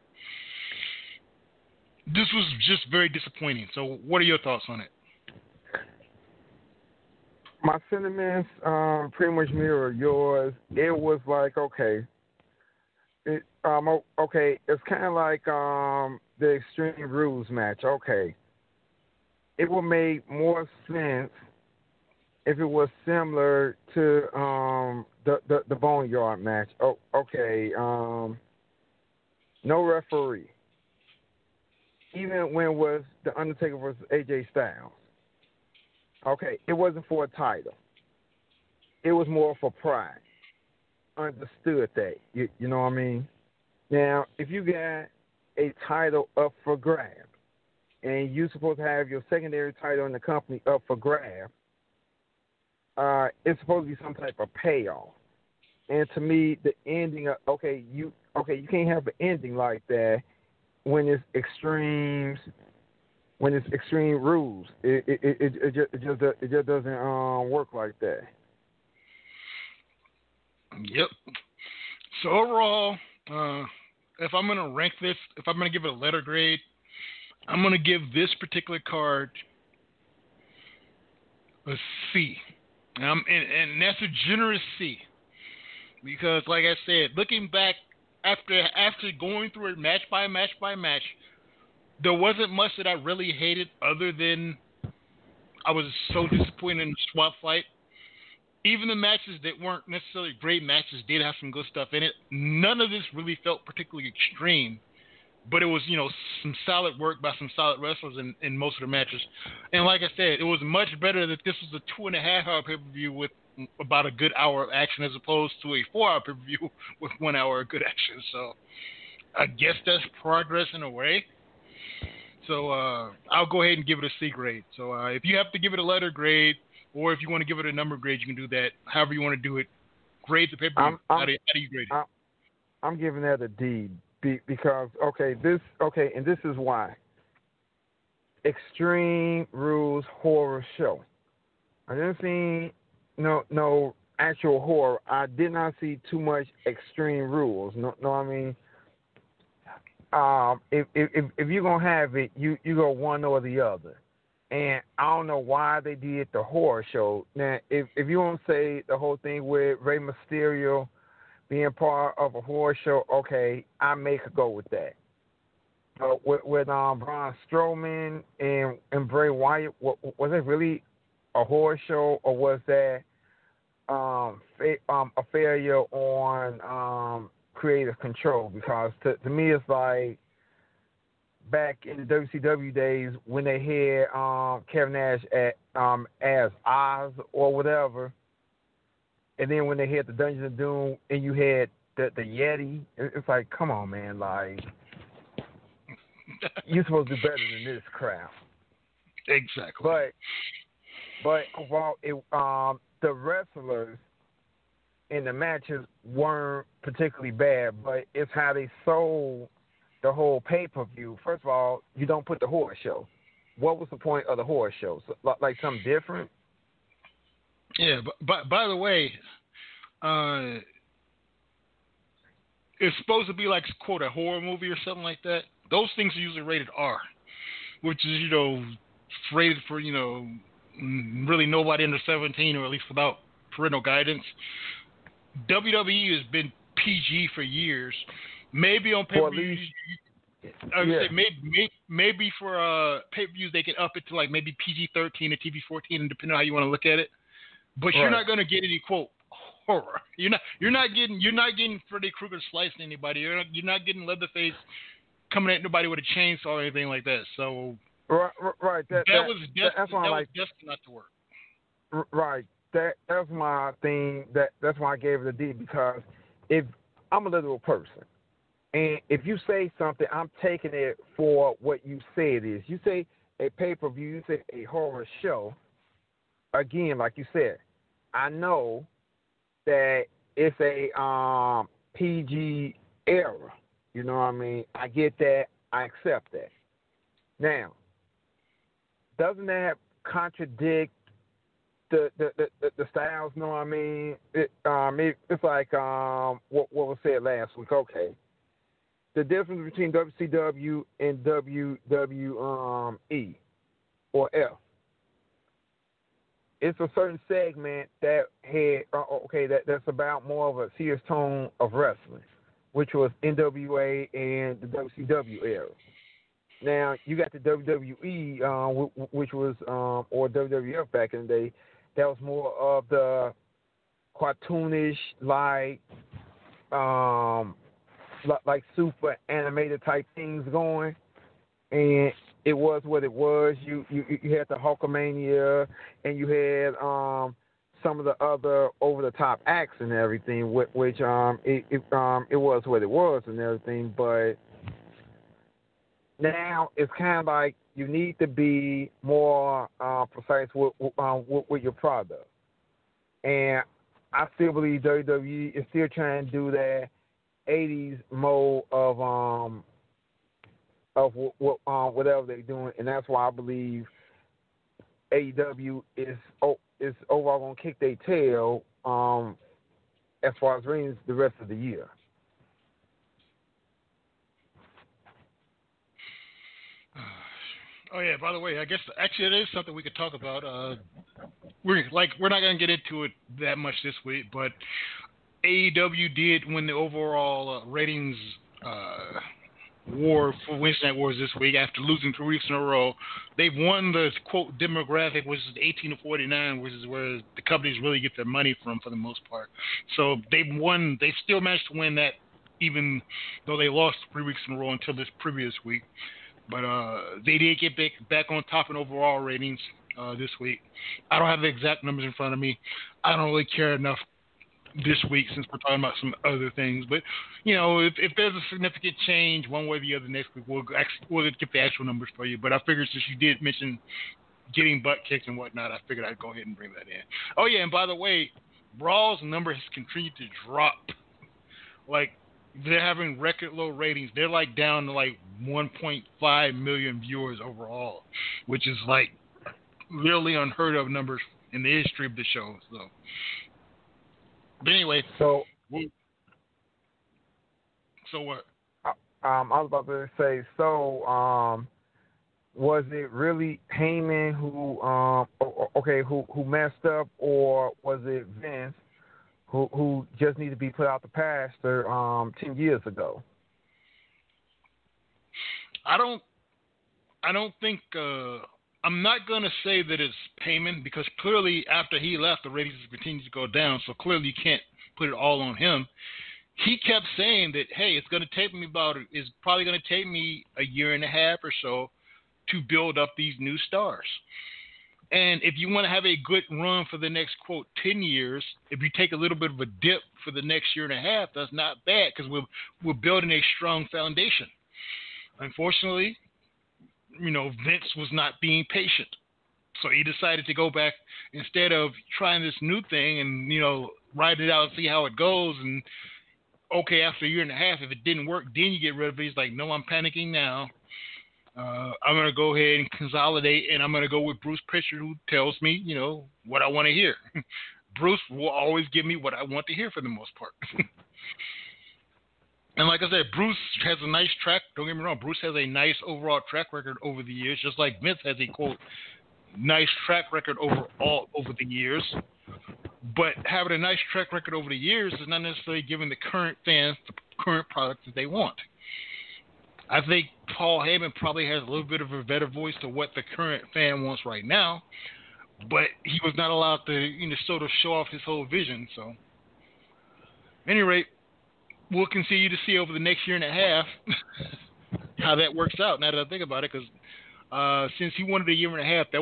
This was just very disappointing. So what are your thoughts on it? My sentiments pretty much mirror yours. It was like, okay. It's kind of like the Extreme Rules match. Okay, it would make more sense if it was similar to the Boneyard match. Oh, okay. No referee. Even when it was the Undertaker versus AJ Styles. Okay, it wasn't for a title. It was more for pride. Understood that. You know what I mean? Now, if you got a title up for grab and you're supposed to have your secondary title in the company up for grab, it's supposed to be some type of payoff. And to me, the ending of, you can't have an ending like that when it's Extreme Rules. It just doesn't work like that. Yep. So overall, if I'm going to rank this, if I'm going to give it a letter grade, I'm going to give this particular card a C. And that's a generous C. Because, like I said, looking back, after going through it match by match by match, there wasn't much that I really hated other than I was so disappointed in the swap fight. Even the matches that weren't necessarily great matches did have some good stuff in it. None of this really felt particularly extreme, but it was, some solid work by some solid wrestlers in most of the matches. And like I said, it was much better that this was a 2.5-hour pay-per-view with about a good hour of action as opposed to a 4-hour pay-per-view with 1 hour of good action. So I guess that's progress in a way. So I'll go ahead and give it a C grade. So if you have to give it a letter grade, or if you want to give it a number grade, you can do that. However you want to do it. Grade the paper. How do you grade it? I'm giving that a D because, and this is why. Extreme Rules Horror Show. I didn't see no actual horror. I did not see too much Extreme Rules. No, I mean, if you're going to have it, you go one or the other. And I don't know why they did the horror show. Now, if you want to say the whole thing with Rey Mysterio being part of a horror show, okay, I make a go with that. But with Braun Strowman and Bray Wyatt, was it really a horror show, or was that a failure on creative control? Because to me, it's like, back in the WCW days when they had Kevin Nash as Oz or whatever, and then when they had the Dungeon of Doom and you had the Yeti, it's like, come on, man, like, you're supposed to do better than this crap. Exactly. But overall, the wrestlers in the matches weren't particularly bad, but it's how they sold the whole pay-per-view. First of all, you don't put the horror show. what was the point of the horror show? Like something different? Yeah, but by the way, it's supposed to be like, quote, a horror movie or something like that. Those things are usually rated R, which is, you know, rated for, you know, really nobody under 17 or at least without parental guidance. WWE has been PG for years. Maybe on pay-per-views, maybe for pay-per-views they can up it to like maybe PG-13 or TV-14, depending on how you want to look at it. But you're not going to get any quote horror. You're not getting Freddy Krueger slicing anybody. You're not getting Leatherface coming at nobody with a chainsaw or anything like that. So right, that was destined not to work. Right. That's my thing. That's why I gave it a D, because if I'm a literal person, and if you say something, I'm taking it for what you say it is. You say a pay-per-view, you say a horror show. Again, like you said, I know that it's a PG era. You know what I mean? I get that. I accept that. Now, doesn't that contradict the styles? You know what I mean? It's like what was said last week. Okay. The difference between WCW and WWE or F. It's a certain segment that had that's about more of a serious tone of wrestling, which was NWA and the WCW era. Now you got the WWE, which was or WWF back in the day, that was more of the cartoonish, like super animated type things going, and it was what it was. You had the Hulkamania, and you had some of the other over the top acts and everything, which it was what it was and everything. But now it's kind of like you need to be more precise with your product, and I still believe WWE is still trying to do that 80s mode of whatever they're doing, and that's why I believe AEW is overall gonna kick their tail as far as ratings the rest of the year. Oh yeah. By the way, I guess actually it is something we could talk about. We're not gonna get into it that much this week, but AEW did win the overall ratings war for Wednesday Night Wars this week after losing 3 weeks in a row. They've won the quote demographic, which is 18 to 49, which is where the companies really get their money from for the most part. So they've won. They still managed to win that, even though they lost 3 weeks in a row until this previous week. But they did get back on top in overall ratings this week. I don't have the exact numbers in front of me. I don't really care enough this week, since we're talking about some other things. But, you know, if there's a significant change one way or the other next week, we'll get the actual numbers for you. But I figured since you did mention getting butt kicked and whatnot, I figured I'd go ahead and bring that in. Oh, yeah, and by the way, Raw's number has continued to drop. Like, they're having record low ratings. They're, like, down to, like, 1.5 million viewers overall, which is, like, really unheard of numbers in the history of the show, so... But anyway, so what? I was about to say, was it really Heyman who messed up, or was it Vince who just needed to be put out the pasture 10 years ago? I don't think. I'm not going to say that it's Heyman, because clearly after he left, the ratings continued to go down, so clearly you can't put it all on him. He kept saying that, hey, it's probably going to take me a year and a half or so to build up these new stars. And if you want to have a good run for the next, quote, 10 years, if you take a little bit of a dip for the next year and a half, that's not bad, because we're building a strong foundation. Unfortunately, you know, Vince was not being patient. So he decided to go back instead of trying this new thing and, you know, ride it out and see how it goes. And, okay, after a year and a half, if it didn't work, then you get rid of it. He's like, no, I'm panicking now. I'm going to go ahead and consolidate, and I'm going to go with Bruce Pritchard, who tells me, you know, what I want to hear. Bruce will always give me what I want to hear for the most part. And like I said, Bruce has a nice track. Don't get me wrong. Bruce has a nice overall track record over the years, just like Vince has a, quote, nice track record overall over the years. But having a nice track record over the years is not necessarily giving the current fans the current product that they want. I think Paul Heyman probably has a little bit of a better voice to what the current fan wants right now, but he was not allowed to, you know, sort of show off his whole vision. So, at any rate, we'll continue to see over the next year and a half how that works out. Now that I think about it, because since he wanted a year and a half, that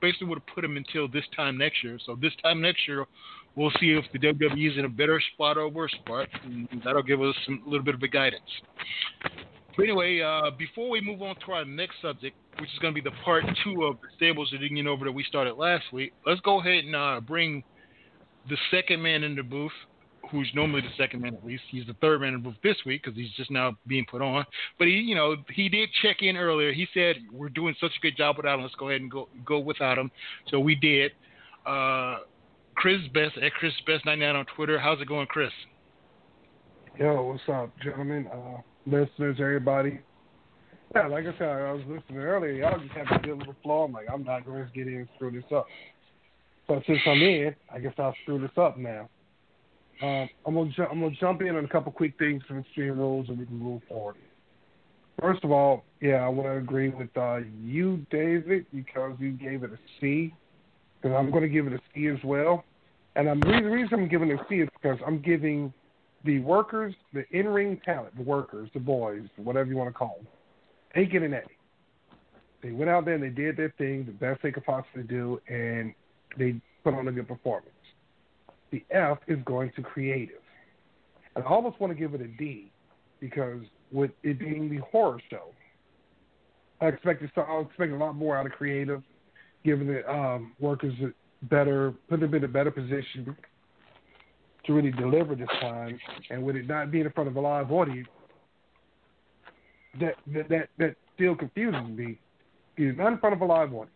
basically would have put him until this time next year. So this time next year, we'll see if the WWE is in a better spot or a worse spot. And that'll give us a little bit of a guidance. But anyway, before we move on to our next subject, which is going to be the part two of the Stables Reunion over that we started last week, let's go ahead and bring the second man in the booth, who's normally the second man at least. He's the third man in the booth this week because he's just now being put on. But he did check in earlier. He said, we're doing such a good job without him. Let's go ahead and go without him. So we did. Chris Best, at Chris Best 99 on Twitter. How's it going, Chris? Yo, what's up, gentlemen? Listeners, everybody. Yeah, like I said, I was listening earlier. Y'all just have a good little flaw. I'm like, I'm not going to get in and screw this up. So since I'm in, I guess I'll screw this up now. I'm gonna jump in on a couple quick things from Extreme Rules and we can move forward. First of all, yeah, I want to agree with you, David, because you gave it a C. Because I'm going to give it a C as well. And the reason I'm giving it a C is because I'm giving the workers, the in-ring talent, the workers, the boys, whatever you want to call them, they get an A. They went out there and they did their thing, the best they could possibly do, and they put on a good performance. The F is going to creative. And I almost want to give it a D because with it being the horror show, I expect a lot more out of creative, giving the workers putting them in a better position to really deliver this time, and with it not being in front of a live audience, that still confuses me. It's not in front of a live audience.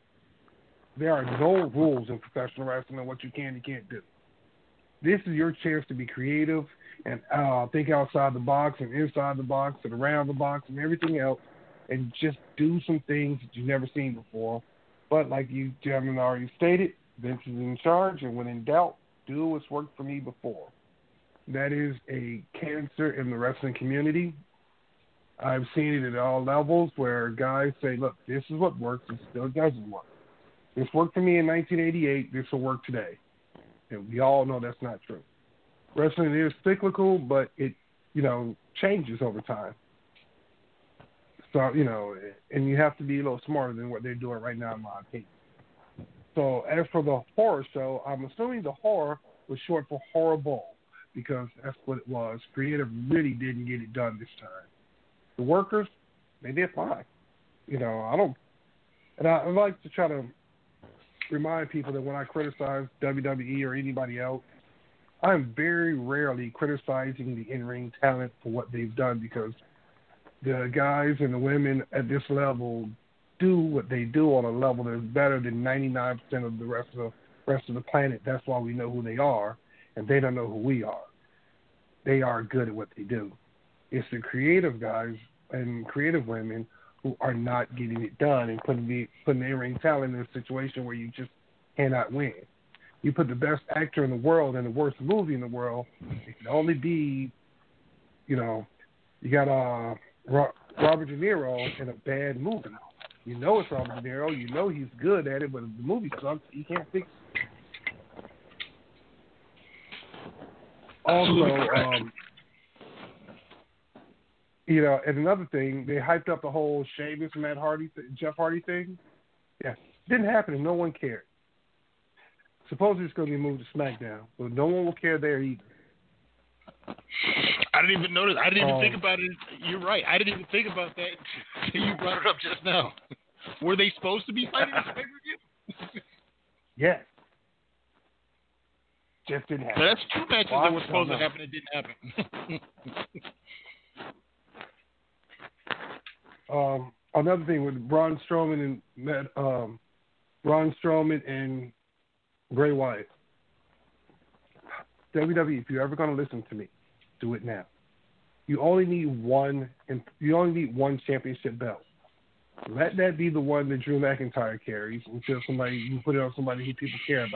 There are no rules in professional wrestling on what you can and can't do. This is your chance to be creative and think outside the box and inside the box and around the box and everything else, and just do some things that you've never seen before. But like you gentlemen already stated, Vince is in charge, and when in doubt, do what's worked for me before. That is a cancer in the wrestling community. I've seen it at all levels where guys say, look, this is what works. It still doesn't work. This worked for me in 1988. This will work today. And we all know that's not true. Wrestling is cyclical, but it, changes over time. So, and you have to be a little smarter than what they're doing right now, in my opinion. So as for the horror show, I'm assuming the horror was short for horrible because that's what it was. Creative really didn't get it done this time. The workers, they did fine. I like to try to remind people that when I criticize WWE or anybody else, I'm very rarely criticizing the in-ring talent for what they've done because the guys and the women at this level do what they do on a level that is better than 99% of the rest of the planet. That's why we know who they are, and they don't know who we are. They are good at what they do. It's the creative guys and creative women who are not getting it done and putting in-ring talent in a situation where you just cannot win. You put the best actor in the world in the worst movie in the world. It can only be, you got Robert De Niro in a bad movie. You know it's Robert De Niro. You know he's good at it, but if the movie sucks, you can't fix it. Also, and another thing, they hyped up the whole Sheamus and Matt Hardy, Jeff Hardy thing. Yeah, didn't happen, and no one cared. Supposedly it's going to be moved to SmackDown, but no one will care there either. I didn't even notice. I didn't even think about it. You're right. I didn't even think about that until you brought it up just now. Were they supposed to be fighting this pay-per-view? Yes. Just didn't happen. Now that's two matches that were supposed to happen that didn't happen. another thing with Braun Strowman and Bray Wyatt. WWE, if you're ever going to listen to me, do it now. You only need one championship belt. Let that be the one that Drew McIntyre carries until you put it on somebody who people care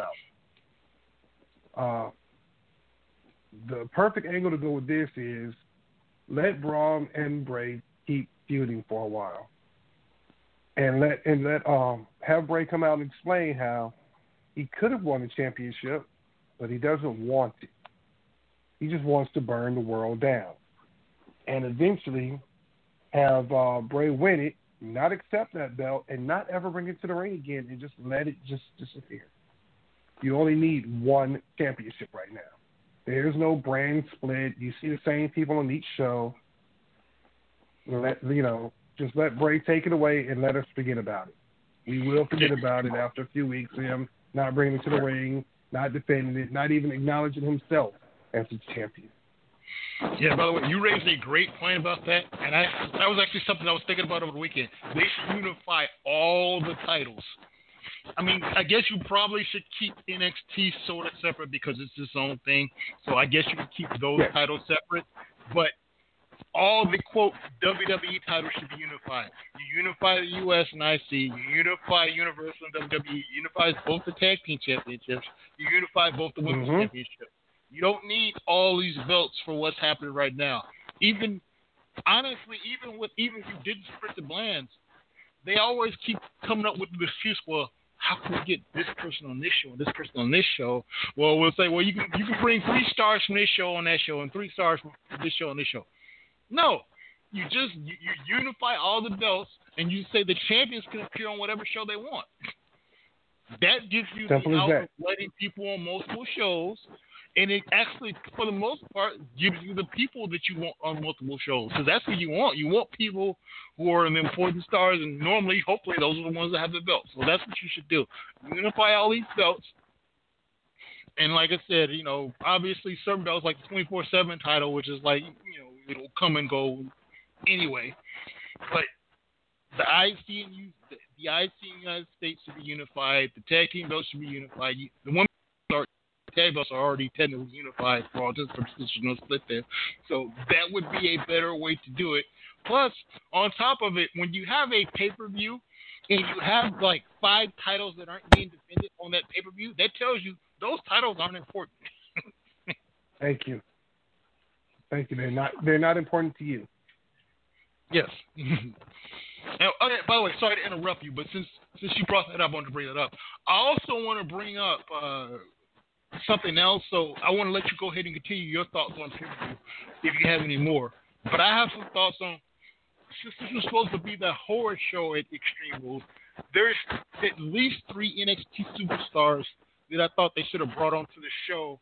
about. The perfect angle to go with this is let Braun and Bray keep feuding for a while, and have Bray come out and explain how he could have won the championship, but he doesn't want it. He just wants to burn the world down, and eventually have Bray win it, not accept that belt, and not ever bring it to the ring again, and just let it just disappear. You only need one championship right now. There's no brand split. You see the same people on each show. Just let Bray take it away and let us forget about it. We will forget about it after a few weeks, him not bringing it to the ring, not defending it, not even acknowledging himself as the champion. Yeah, by the way, you raised a great point about that, and that was actually something I was thinking about over the weekend. They should unify all the titles. I mean, I guess you probably should keep NXT sort of separate because it's its own thing, so I guess you could keep those titles separate, but all the, quote, WWE titles should be unified. You unify the U.S. and IC, you unify Universal and WWE, you unify both the tag team championships, you unify both the women's championships. You don't need all these belts for what's happening right now. Honestly, even if you didn't split the brands, they always keep coming up with the excuse, well, how can we get this person on this show and this person on this show? Well, we'll say, well, you can bring 3 stars from this show on that show and 3 stars from this show on this show. No. You unify all the belts and you say the champions can appear on whatever show they want. That gives you the out of letting people on multiple shows. And it actually, for the most part, gives you the people that you want on multiple shows. Because that's what you want. You want people who are the important stars, and normally, hopefully, those are the ones that have the belts. So that's what you should do. Unify all these belts. And like I said, obviously, certain belts, like the 24/7 title, which is like, it'll come and go anyway. But the IC and United States should be unified. The tag team belts should be unified. The women tag belts are already technically unified for all just purposes. There's no split there. So that would be a better way to do it. Plus, on top of it, when you have a pay-per-view and you have like 5 titles that aren't being defended on that pay-per-view, that tells you those titles aren't important. Thank you. They're not important to you. Yes. Now, okay, by the way, sorry to interrupt you, but since you brought that up, I wanted to bring it up. I also want to bring up something else, so I want to let you go ahead and continue your thoughts on pay-per-view if you have any more. But I have some thoughts on, since this was supposed to be the horror show at Extreme Rules, there's at least 3 NXT superstars that I thought they should have brought onto the show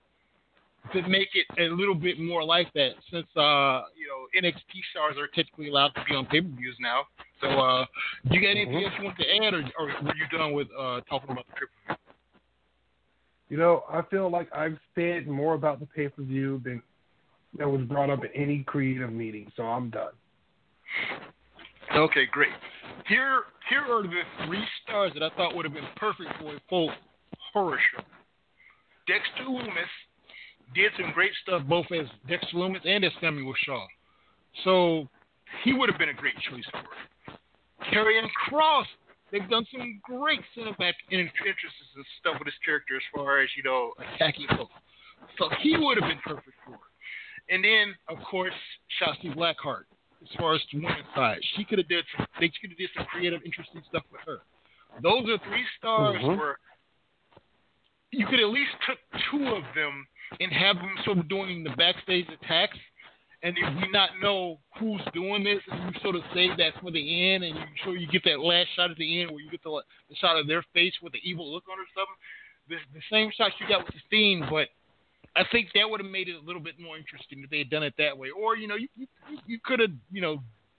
to make it a little bit more like that, since NXT stars are technically allowed to be on pay-per-views now. So do you got anything else you want to add, or were you done with talking about the pay-per-view? I feel like I've said more about the pay-per-view than that was brought up at any creative meeting, so I'm done. Okay, great. Here are the 3 stars that I thought would have been perfect for a full horror show. Dexter Lumis did some great stuff both as Dexter Lumis and as Samuel Shaw, so he would have been a great choice for it. Karrion Kross. They've done some great cinematic interests and stuff with his character as far as, attacking folks. So he would have been perfect for it. And then, of course, Shotzi Blackheart, as far as the women's side. They could have did some creative, interesting stuff with her. Those are 3 stars where you could at least took 2 of them and have them sort of doing the backstage attacks. And if you not know who's doing this, and you sort of save that for the end, and you sure you get that last shot at the end where you get the shot of their face with the evil look on or something, the same shot you got with the theme, but I think that would have made it a little bit more interesting if they had done it that way. Or, you could have,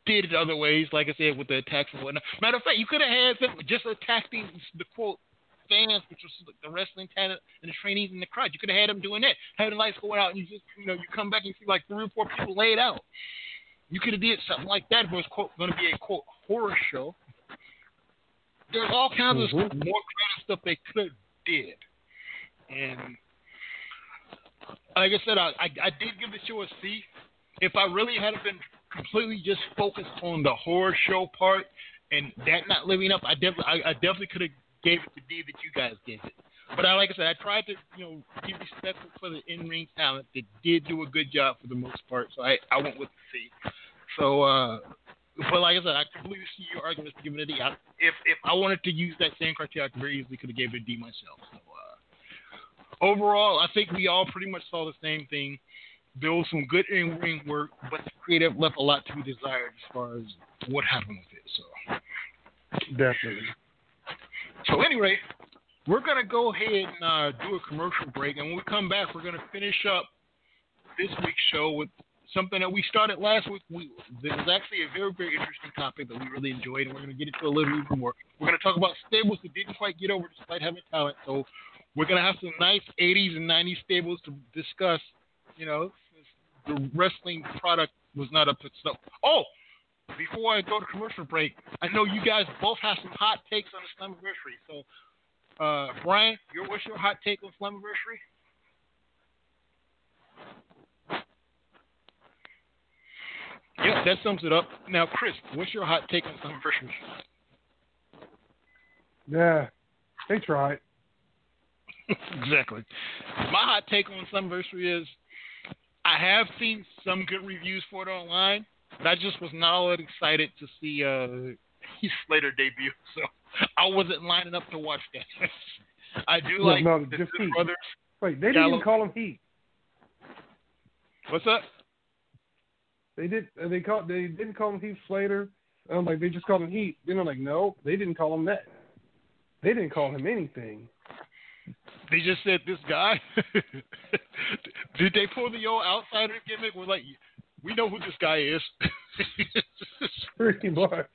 did it other ways, like I said, with the attacks and whatnot. Matter of fact, you could have had them just attacking the, quote, fans, which was the wrestling talent and the trainees in the crowd. You could have had them doing that, having lights going out, and you come back and see like 3 or 4 people laid out. You could have did something like that if it was, quote, going to be a, quote, horror show. There's all kinds of more creative stuff they could have did. And like I said, I did give the show a C. If I really had been completely just focused on the horror show part and that not living up, I definitely could have gave it the D that you guys gave it. But like I said, I tried to, you know, be respectful for the in-ring talent that did do a good job for the most part. So I went with the C. So, but like I said, I completely see your arguments for giving it a D. If I wanted to use that same criteria, I very easily could have gave it a D myself. So overall, I think we all pretty much saw the same thing. There was some good in-ring work, but the creative left a lot to be desired as far as what happened with it. So definitely. So anyway, we're going to go ahead and do a commercial break. And when we come back, we're going to finish up this week's show with something that we started last week. This is actually a very, very interesting topic that we really enjoyed, and we're going to get into a little bit more. We're going to talk about stables that didn't quite get over despite having talent. So we're going to have some nice 80s and 90s stables to discuss, you know, since the wrestling product was not up to stuff. Oh! Before I go to commercial break, I know you guys both have some hot takes on the Slammiversary. So, Brian, what's your hot take on Slammiversary? Yep, that sums it up. Now, Chris, what's your hot take on Slammiversary? Yeah, they tried. Exactly. My hot take on Slammiversary is I have seen some good reviews for it online. But I just was not all that excited to see Heath Slater debut, so I wasn't lining up to watch that. I do the two brothers. Wait, they didn't even call him Heath. What's up? They didn't call him Heath Slater. I'm like, they just called him Heath. Then I'm like, no, they didn't call him that. They didn't call him anything. They just said this guy. Did they pull the old outsider gimmick? Was like, we know who this guy is. Pretty much.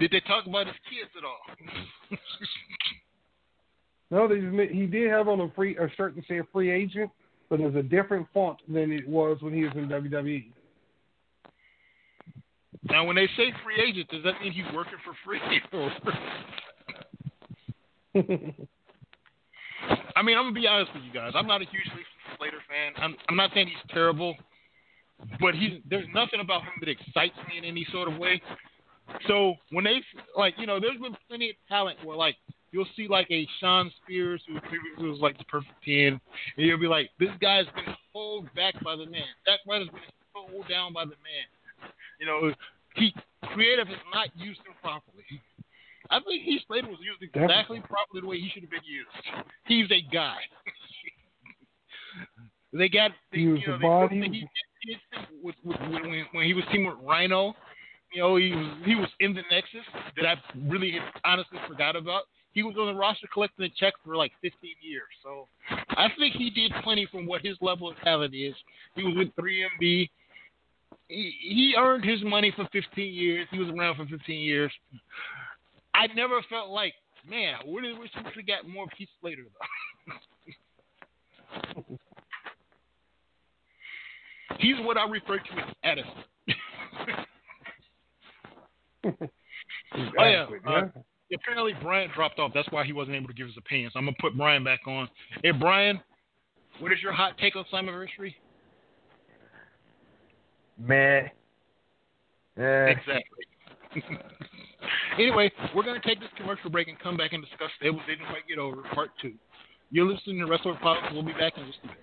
Did they talk about his kids at all? No, he did have on a shirt that said free agent, but it was a different font than it was when he was in WWE. Now, when they say free agent, does that mean he's working for free? I mean, I'm going to be honest with you guys. I'm not a huge Slater fan. I'm not saying he's terrible, but there's nothing about him that excites me in any sort of way. So when they there's been plenty of talent where you'll see a Sean Spears who previously was the perfect 10, and you'll be like, this guy's been held back by the man. That writer's been held down by the man. Creative has not used him properly. I think Heath Slater was used exactly properly the way he should have been used. He's a guy. When he was teaming with Rhino, he was in the Nexus that I really honestly forgot about. He was on the roster collecting a check for 15 years. So I think he did plenty from what his level of talent is. He was with 3MB. He earned his money for 15 years. He was around for 15 years. I never felt man, I really wish we could have got more Heath Slater, though. He's what I refer to as Addison. Apparently Brian dropped off. That's why he wasn't able to give his opinion. So I'm going to put Brian back on. Hey, Brian, what is your hot take on Slammiversary? Meh. Exactly. Anyway, we're going to take this commercial break and come back and discuss Stables They Didn't Quite Get Over, Part 2. You're listening to Wrestler Politics. We'll be back in just a minute.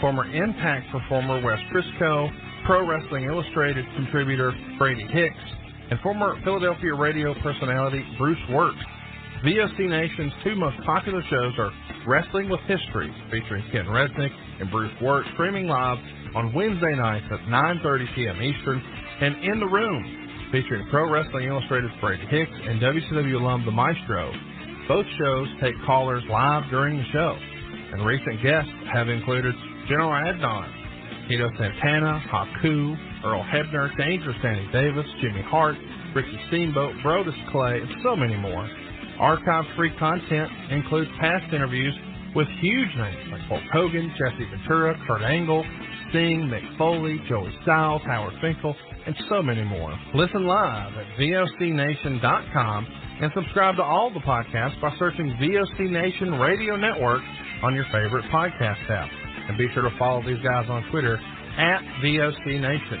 former Impact performer Wes Briscoe, Pro Wrestling Illustrated contributor Brady Hicks, and former Philadelphia radio personality Bruce Wirtz. VOC Nation's two most popular shows are Wrestling With History, featuring Ken Resnick and Bruce Wirtz, streaming live on Wednesday nights at 9:30 p.m. Eastern, and In the Room, featuring Pro Wrestling Illustrated's Brady Hicks and WCW alum The Maestro. Both shows take callers live during the show, and recent guests have included General Adnan, Tito Santana, Haku, Earl Hebner, Dangerous Danny Davis, Jimmy Hart, Ricky Steamboat, Brodus Clay, and so many more. Archive-free content includes past interviews with huge names like Hulk Hogan, Jesse Ventura, Kurt Angle, Sting, Mick Foley, Joey Styles, Howard Finkel, and so many more. Listen live at vocnation.com and subscribe to all the podcasts by searching VOC Nation Radio Network on your favorite podcast app. And be sure to follow these guys on Twitter at VOC Nation.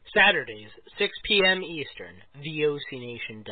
Saturdays, 6 p.m. Eastern, VOCNation.com.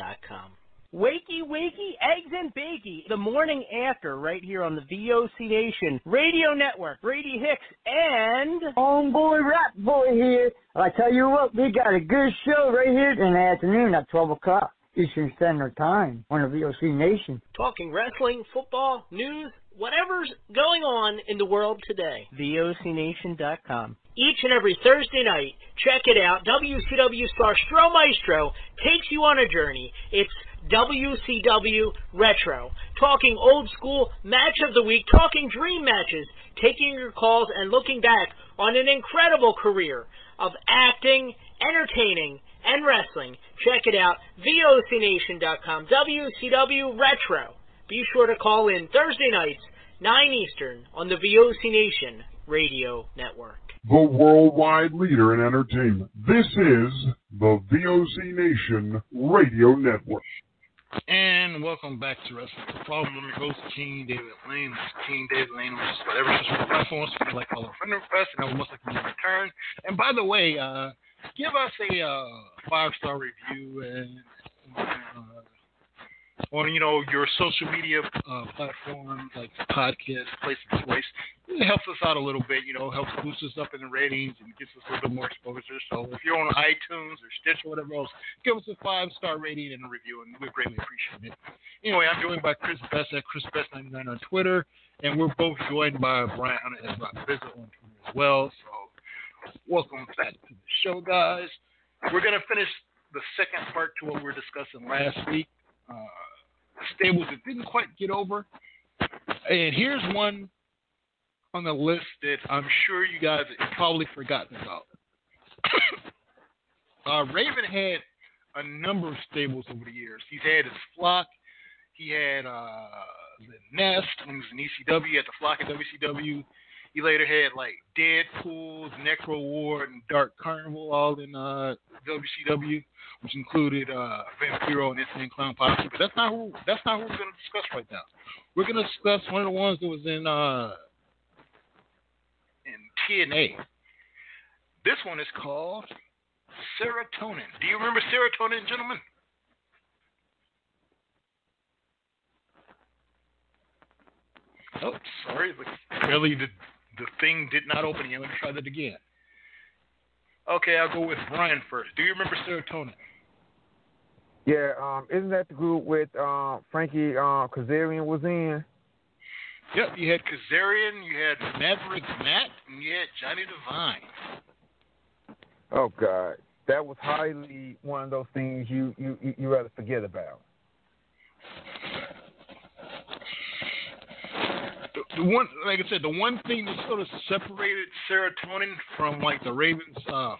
Wakey, wakey, eggs and bakey. The morning after, right here on the VOC Nation Radio Network. Brady Hicks and Homeboy Rap Boy here. I tell you what, we got a good show right here in the afternoon at 12 o'clock Eastern Standard Time on the VOC Nation. Talking wrestling, football, news, whatever's going on in the world today. VOCNation.com. Each and every Thursday night, check it out. WCW star Stro Maestro takes you on a journey. It's WCW Retro. Talking old school match of the week, talking dream matches, taking your calls and looking back on an incredible career of acting, entertaining, and wrestling. Check it out. VOCNation.com. WCW Retro. Be sure to call in Thursday nights, 9 Eastern, on the VOC Nation Radio Network. The worldwide leader in entertainment. This is the VOC Nation Radio Network. And welcome back to Wrestling With History. I'm your host, King David Lane. This is King David Lane, which is whatever social platforms we'd like to call a friend request, and I would most likely return. And by the way, give us a 5-star review on, you know, your social media platforms, like podcast, Place of Choice. It helps us out a little bit, you know, helps boost us up in the ratings and gets us a little bit more exposure. So if you're on iTunes or Stitch or whatever else, give us a 5-star rating and a review, and we greatly appreciate it. Anyway, I'm joined by Chris Best at ChrisBest99 on Twitter, and we're both joined by Brian Hunter and Rob Vizza on Twitter as well. So welcome back to the show, guys. We're going to finish the second part to what we were discussing last week. Stables that didn't quite get over. And here's one on the list that I'm sure you guys have probably forgotten about. Raven had a number of stables over the years. He's had his Flock. He had the Nest when he was in ECW. He had the Flock at WCW. He later had like Deadpool, Necro Ward, and Dark Carnival all in WCW, which included Vampiro and Insane Clown Posse. But that's not who we're going to discuss right now. We're going to discuss one of the ones that was in TNA. This one is called Serotonin. Do you remember Serotonin, gentlemen? Oh, sorry, but clearly the thing did not open again. Let me try that again. Okay, I'll go with Brian first. Do you remember Serotonin? Yeah, isn't that the group with Frankie Kazarian was in? Yep, you had Kazarian, you had Maverick Matt, and you had Johnny Devine. Oh, God. That was highly one of those things you rather forget about. The one, like I said, the one thing that sort of separated Serotonin from like the Raven's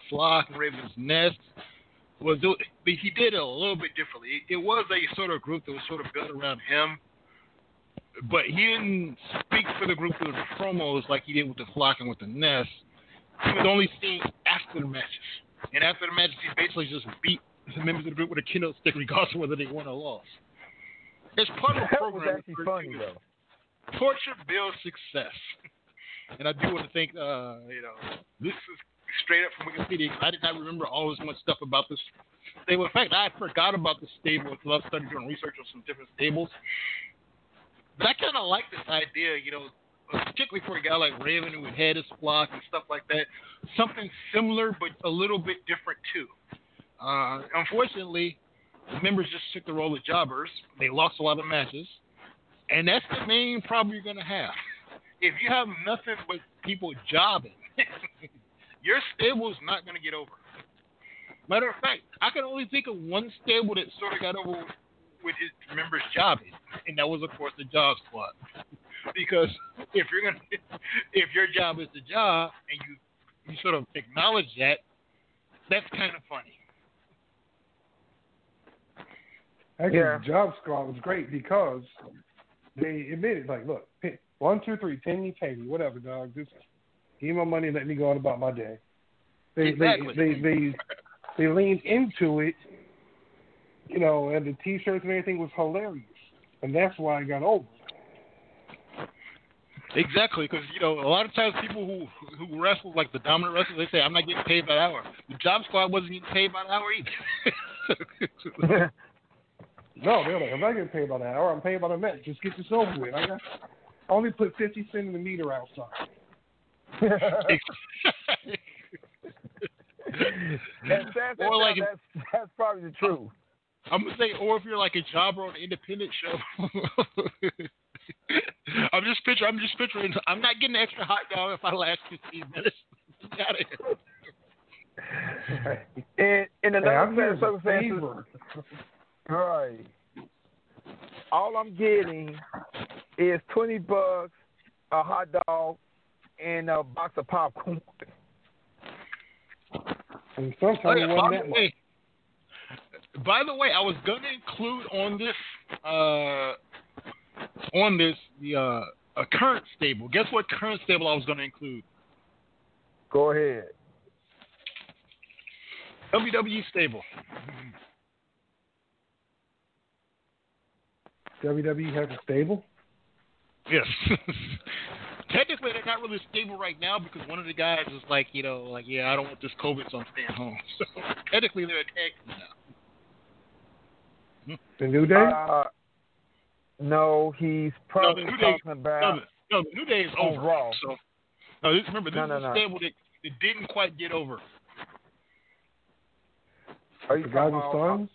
Flock and Raven's Nest was he did it a little bit differently. It was a sort of group that was sort of built around him, but he didn't speak for the group through the promos like he did with the Flock and with the Nest. He was only seen after the matches, and after the matches, he basically just beat the members of the group with a kendo stick, regardless of whether they won or lost. It's part of the program. That was actually funny though. Torture builds success, and I do want to thank straight up from Wikipedia. I did not remember all as much stuff about this stable. In fact, I forgot about this stable until I started doing research on some different stables. But I kind of like this idea, you know, particularly for a guy like Raven who had his flock and stuff like that. Something similar but a little bit different too. Unfortunately, the members just took the role of jobbers. They lost a lot of matches. And that's the main problem you're going to have. If you have nothing but people jobbing, your stable is not going to get over. Matter of fact, I can only think of one stable that sort of got over with his members jobbing, and that was, of course, the Job Squad. Because if your job is the job, and you sort of acknowledge that, that's kind of funny. Actually, yeah. The Job Squad was great because they admitted, like, look, 1, 2, 3, pay me, whatever, dog. Just give me my money and let me go on about my day. They leaned into it, you know, and the T-shirts and everything was hilarious. And that's why it got over. Exactly, because, you know, a lot of times people who wrestle, like the dominant wrestlers, they say, I'm not getting paid by an hour. The Job Squad wasn't getting paid by an hour either. No, they're like, I'm not getting paid by an hour. I'm paid by the match. Just get this over with. I only put 50 cents in the meter outside. That's probably the truth. I'm going to say, or if you're like a jobber on an independent show. I'm just picturing. I'm not getting an extra hot dog if I last 15 minutes. Got it. In another circumstance, right. All I'm getting is $20, a hot dog, and a box of popcorn. And by the way, I was going to include on this, a current stable. Guess what current stable I was going to include? Go ahead. WWE stable. WWE has a stable? Yes. Technically, they're not really stable right now because one of the guys is like, you know, like, yeah, I don't want this COVID, so I'm staying home. So technically, they're a tag team now. The New Day? No, he's probably talking about... No, the New Day is over. Raw. So, no, remember, this is a stable that didn't quite get over. Are you talking about Storms?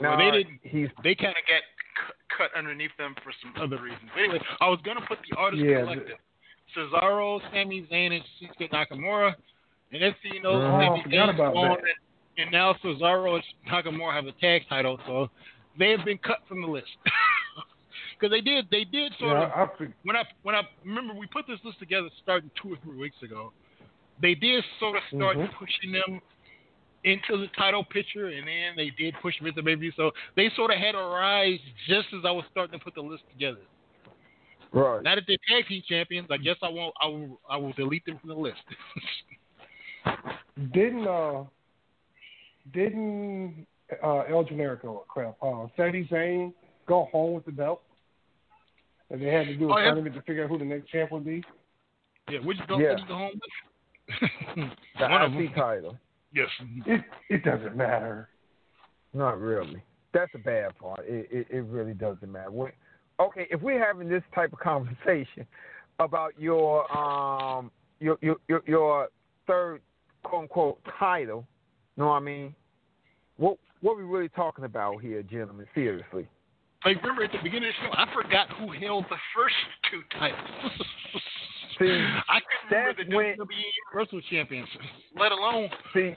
No, well, they kind of got cut underneath them for some other reasons. But anyway, I was going to put the Artist Collective. Cesaro, Sami Zayn, and Shinsuke Nakamura. And that's, you know, Sami Zayn gone. And now Cesaro and Nakamura have a tag title, so they have been cut from the list. Because when I remember we put this list together starting 2 or 3 weeks ago, they did sort of start pushing them into the title picture, and then they did push them into maybe, so they sort of had a rise just as I was starting to put the list together. Right. Now that they're tag team champions, I guess I will delete them from the list. Didn't El Generico Sami Zayn go home with the belt? And they had to do a tournament to figure out who the next champ would be? Yeah, which belt did he go home with? The IC title. Yes. It doesn't matter. Not really. That's the bad part. It really doesn't matter. Okay, if we're having this type of conversation about your third quote unquote title, you know what I mean? What are we really talking about here, gentlemen? Seriously. I remember at the beginning of the show, I forgot who held the first two titles. I couldn't remember the WWE Universal Champions, let alone. See,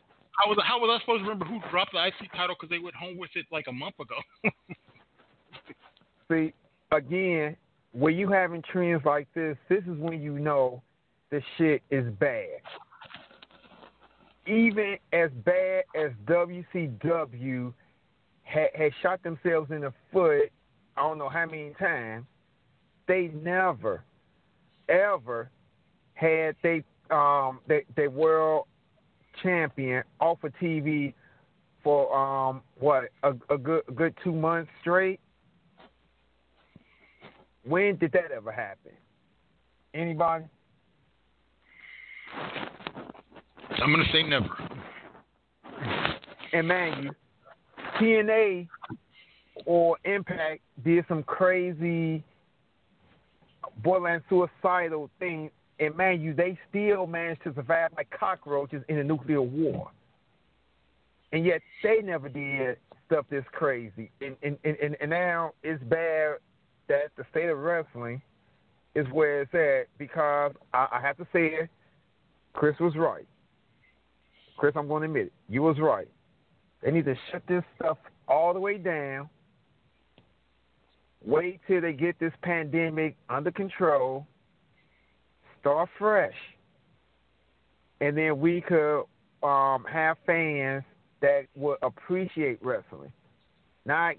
how was I supposed to remember who dropped the IC title because they went home with it like a month ago? See, again, when you having trends like this, this is when you know the shit is bad. Even as bad as WCW had shot themselves in the foot, I don't know how many times, they never ever had they world champion off of TV for a good 2 months straight. When did that ever happen? Anybody? I'm going to say never. And man, TNA or Impact did some crazy borderline suicidal thing, and man, they still managed to survive like cockroaches in a nuclear war. And yet they never did stuff this crazy. And now it's bad that the state of wrestling is where it's at, because I have to say it, Chris was right. Chris, I'm going to admit it. You was right. They need to shut this stuff all the way down. Wait till they get this pandemic under control. Start fresh. And then we could have fans that would appreciate wrestling. Not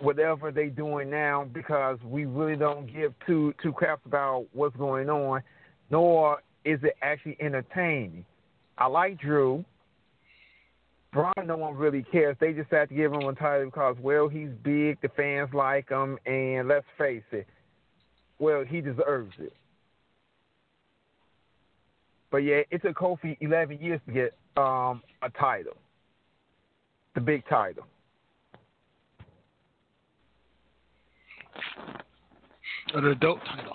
whatever they doing now, because we really don't give two craps about what's going on, nor is it actually entertaining. I like Drew. Braun, no one really cares. They just have to give him a title because, well, he's big, the fans like him, and let's face it, well, he deserves it. But yeah, it took Kofi 11 years to get a title, the big title. An adult title.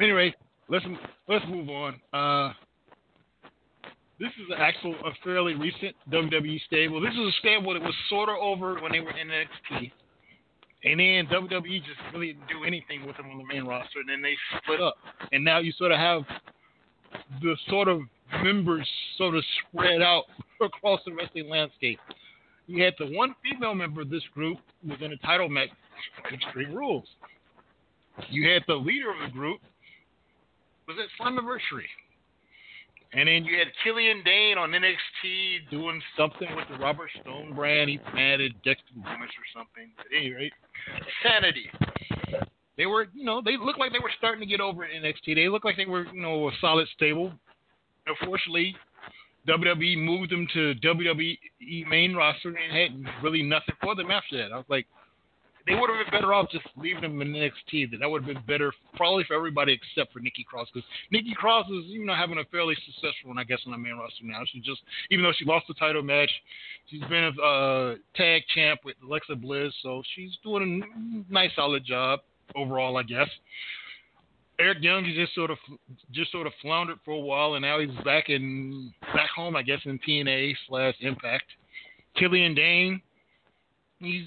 Anyway, let's move on. This is actually a fairly recent WWE stable. This is a stable that was sort of over when they were in NXT. And then WWE just really didn't do anything with them on the main roster. And then they split up. And now you sort of have the sort of members sort of spread out across the wrestling landscape. You had the one female member of this group was in a title match, Extreme Rules. You had the leader of the group was at Slammiversary. And then you had Killian Dane on NXT doing something with the Robert Stone brand. He planted Dexter Loomis or something. At any rate, Sanity. They were, they looked like they were starting to get over at NXT. They looked like they were, a solid stable. Unfortunately, WWE moved them to WWE main roster and had really nothing for them after that. I was like, they would have been better off just leaving them in NXT. That would have been better probably for everybody except for Nikki Cross, because Nikki Cross is, having a fairly successful one, I guess, on the main roster now. She just, even though she lost the title match, she's been a tag champ with Alexa Bliss, so she's doing a nice, solid job overall, I guess. Eric Young just sort of floundered for a while, and now he's back home, I guess, in TNA / Impact. Killian Dane, he's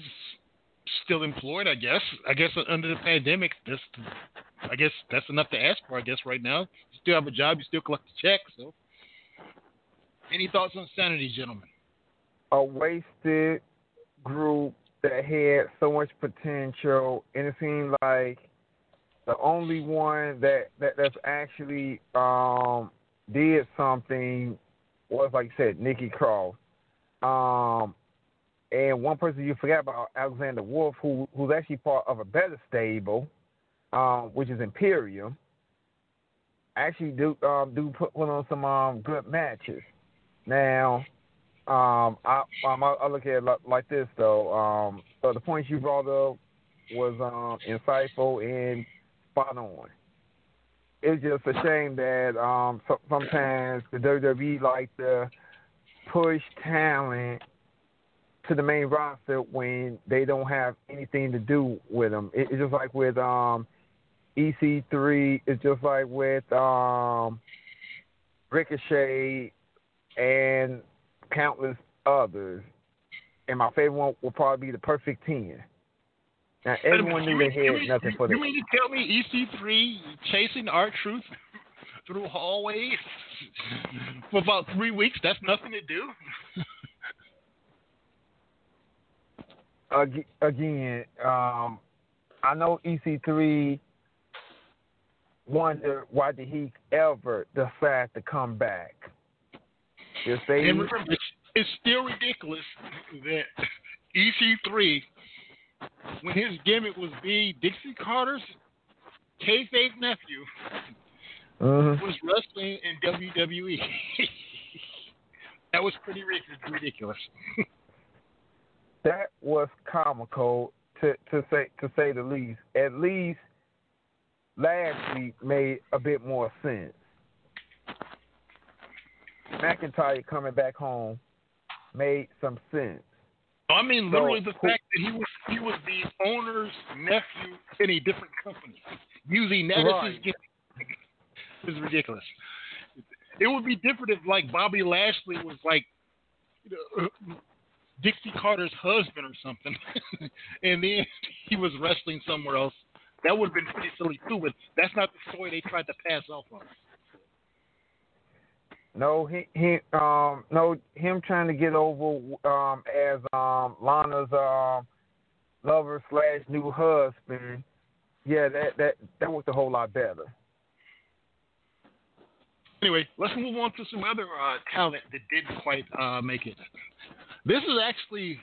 still employed, I guess. I guess under the pandemic, that's enough to ask for, I guess, right now. You still have a job, you still collect a check. So, any thoughts on Sanity, gentlemen? A wasted group that had so much potential, and it seemed like the only one that's actually did something was, like you said, Nikki Cross. And one person you forgot about, Alexander Wolf, who's actually part of a better stable, which is Imperium. Actually put on some good matches. Now, I look at it like this, though. So the points you brought up was insightful and spot on. It's just a shame that sometimes the WWE like to push talent to the main roster when they don't have anything to do with them. It's just like with EC3. It's just like with Ricochet and countless others. And my favorite one will probably be the Perfect 10. Now, everyone knew they had nothing for them. You mean to tell me EC3 chasing R-Truth through hallways for about 3 weeks? That's nothing to do? Again, I know EC3 wondered why did he ever decide to come back. Just say, and remember, it's still ridiculous that EC3, when his gimmick was being Dixie Carter's kayfabe nephew, was wrestling in WWE. That was pretty ridiculous. That was comical to say the least. At least last week made a bit more sense. McIntyre coming back home made some sense. I mean, literally the fact that he was the owner's nephew in a different company. Using that as his gift is ridiculous. It would be different if, like, Bobby Lashley was, like, you know, Dixie Carter's husband or something, and then he was wrestling somewhere else. That would have been pretty silly, too, but that's not the story they tried to pass off on. No, him trying to get over as Lana's lover / new husband. Yeah, that worked a whole lot better. Anyway, let's move on to some other talent that didn't quite make it. This is actually,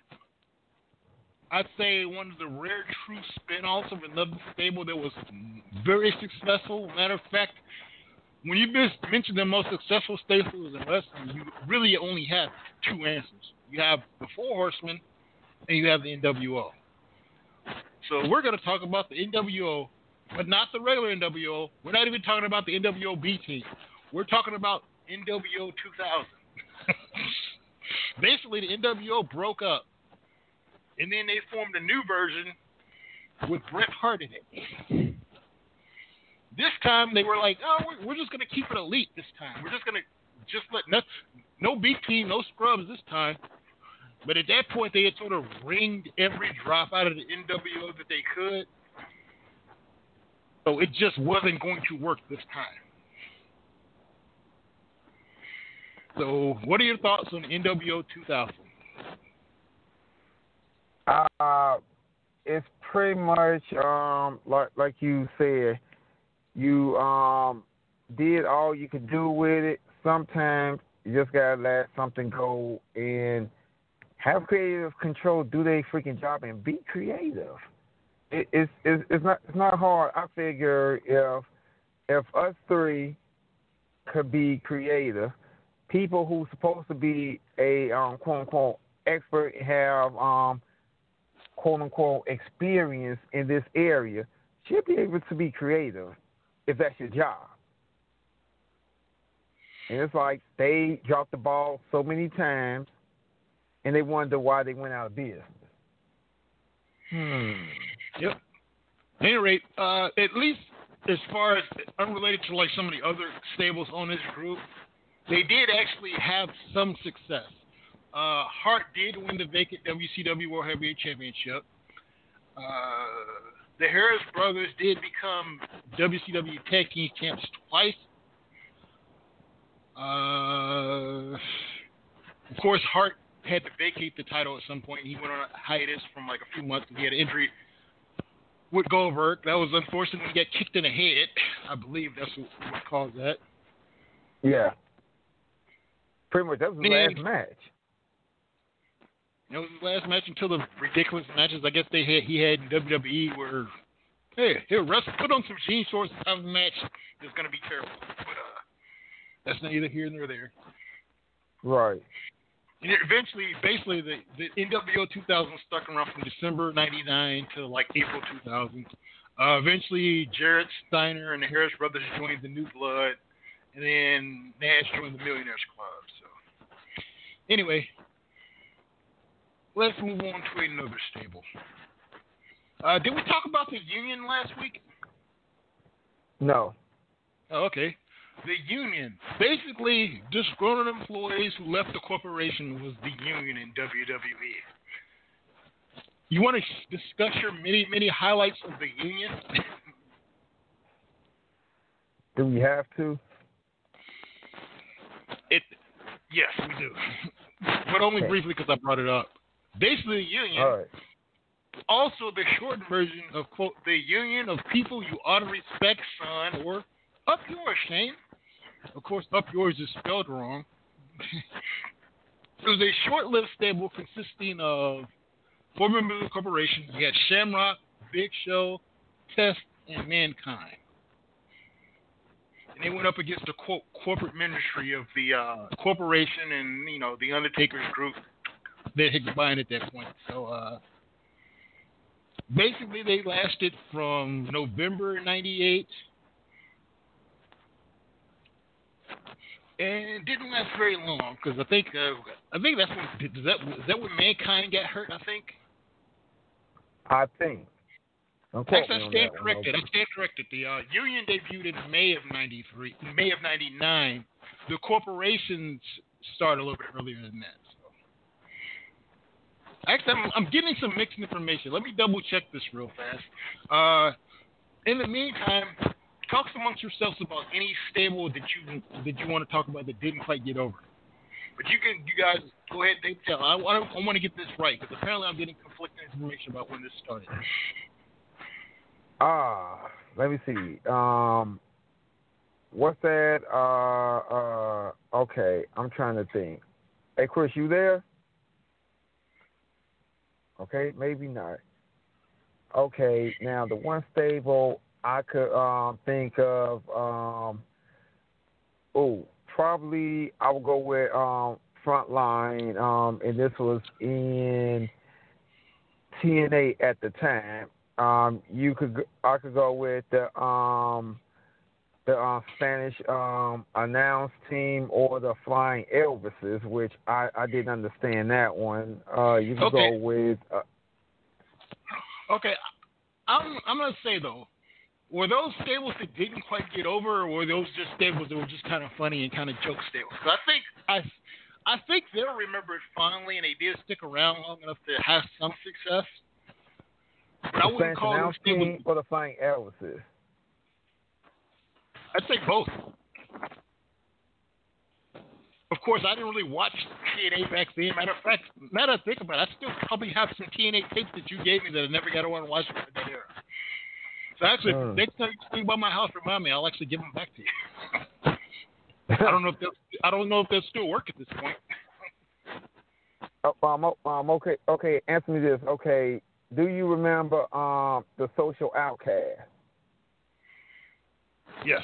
I'd say, one of the rare true spinoffs of another stable that was very successful. Matter of fact, when you mention the most successful staples in wrestling, you really only have two answers. You have the Four Horsemen, and you have the NWO. So we're going to talk about the NWO, but not the regular NWO. We're not even talking about the NWO B team. We're talking about NWO 2000. Basically, the NWO broke up, and then they formed a new version with Bret Hart in it. This time, they were like, oh, we're just going to keep it elite this time. We're just going to just let no B team, no scrubs this time. But at that point, they had sort of wringed every drop out of the NWO that they could. So it just wasn't going to work this time. So what are your thoughts on NWO 2000? It's pretty much like you said. You did all you could do with it. Sometimes you just got to let something go and have creative control, do their freaking job, and be creative. It's not hard. I figure if us three could be creative, people who's supposed to be a quote-unquote expert have quote-unquote experience in this area should be able to be creative. If that's your job. And it's like they dropped the ball so many times and they wonder why they went out of business. Yep. At any rate, at least as far as unrelated to like some of the other stables on this group, they did actually have some success. Hart did win the vacant WCW World Heavyweight Championship. The Harris brothers did become WCW Tag Team Champs twice. Of course, Hart had to vacate the title at some point. He went on a hiatus from like a few months. He had an injury with Goldberg. That was unfortunate when he got kicked in the head. I believe that's what caused that. Yeah. Pretty much, that was his last match. That was his last match until the ridiculous matches I guess he had in WWE where, hey, he'll wrestle, put on some jean shorts and have a match that's going to be terrible. But that's neither here nor there. Right. And eventually, basically, the NWO 2000 stuck around from December 99 to like April 2000. Eventually, Jarrett Steiner and the Harris brothers joined the New Blood, and then Nash joined the Millionaires Club. So, anyway. Let's move on to another stable. Did we talk about the Union last week? No. Oh, okay. The Union. Basically, disgruntled employees who left the corporation was the Union in WWE. You want to discuss your many, many highlights of the Union? Do we have to? Yes, we do. But only briefly because I brought it up. Basically, the Union, also the short version of, quote, the Union of people you ought to respect, son, or up yours, Shane. Of course, up yours is spelled wrong. It was a short-lived stable consisting of four members of the corporation. You had Shamrock, Big Show, Test, and Mankind. And they went up against the, quote, corporate ministry of the corporation and, you know, the Undertaker's group. They're combined at that point. So Basically, they lasted from November '98 and didn't last very long because I think that's when is that when Mankind got hurt. I think. I stand corrected. The union debuted in May of '93, May of '99. The corporations started a little bit earlier than that. Actually, I'm getting some mixed information. Let me double check this real fast. In the meantime, talk amongst yourselves about any stable that you want to talk about that didn't quite get over. But you guys go ahead and tell. I want to get this right because apparently I'm getting conflicting information about when this started. Let me see. What's that? Okay, I'm trying to think. Hey, Chris, you there? Okay, maybe not. Okay, now the one stable I could think of, probably I would go with Frontline, and this was in TNA at the time. I could go with the Spanish announce team or the Flying Elvises, which I didn't understand that one. You can go with. Okay, I'm gonna say though, were those stables that didn't quite get over, or were those just stables that were just kind of funny and kind of joke stables? Because I think they'll remember it fondly, and they did stick around long enough to have some success. But I wouldn't call them stables or the Flying Elvises. I'd say both. Of course, I didn't really watch TNA back then. Matter of fact, think about it, I still probably have some TNA tapes that you gave me that I never got over and watched for that era. So actually, next time you swing by my house, remind me. I'll actually give them back to you. I don't know if they'll still work at this point. Okay. Okay. Answer me this. Okay. Do you remember the Social Outcast? Yes.